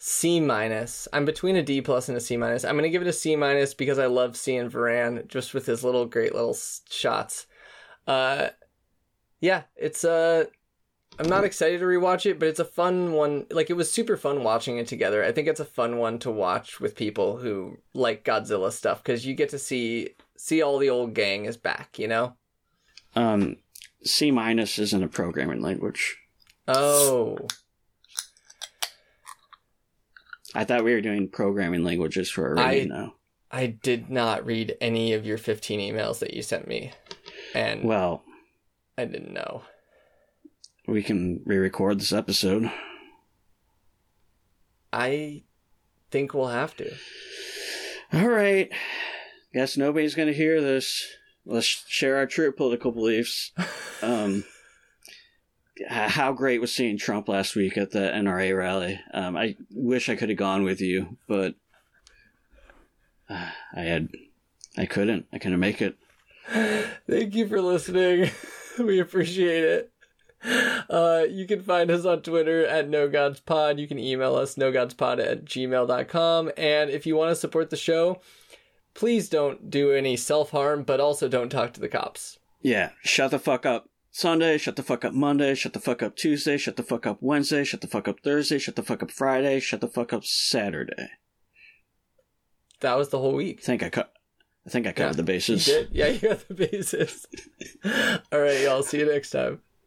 C minus. I'm between a D plus and a C minus. I'm going to give it a C minus because I love seeing Varan just with his little great little shots. Uh, yeah, it's uh, I'm not excited to rewatch it, but it's a fun one. Like, it was super fun watching it together. I think it's a fun one to watch with people who like Godzilla stuff, because you get to see see all the old gang is back, you know? Um, C minus isn't a programming language. Oh. I thought we were doing programming languages for a rating now. I did not read any of your fifteen emails that you sent me. And well, I didn't know. We can re-record this episode. I think we'll have to. All right. Guess nobody's going to hear this. Let's share our true political beliefs. Um... How great was seeing Trump last week at the N R A rally? Um, I wish I could have gone with you, but uh, I had, I couldn't. I couldn't make it. Thank you for listening. We appreciate it. Uh, you can find us on Twitter at No Gods Pod. You can email us no gods pod at gmail dot com. And if you want to support the show, please don't do any self-harm, but also don't talk to the cops. Yeah, shut the fuck up Sunday, shut the fuck up Monday, shut the fuck up Tuesday, shut the fuck up Wednesday, shut the fuck up Thursday, shut the fuck up Friday, shut the fuck up Saturday. That was the whole week. I think I, co- I, think I covered yeah, the bases. You did? Yeah, you got the bases. All right, y'all. See you next time.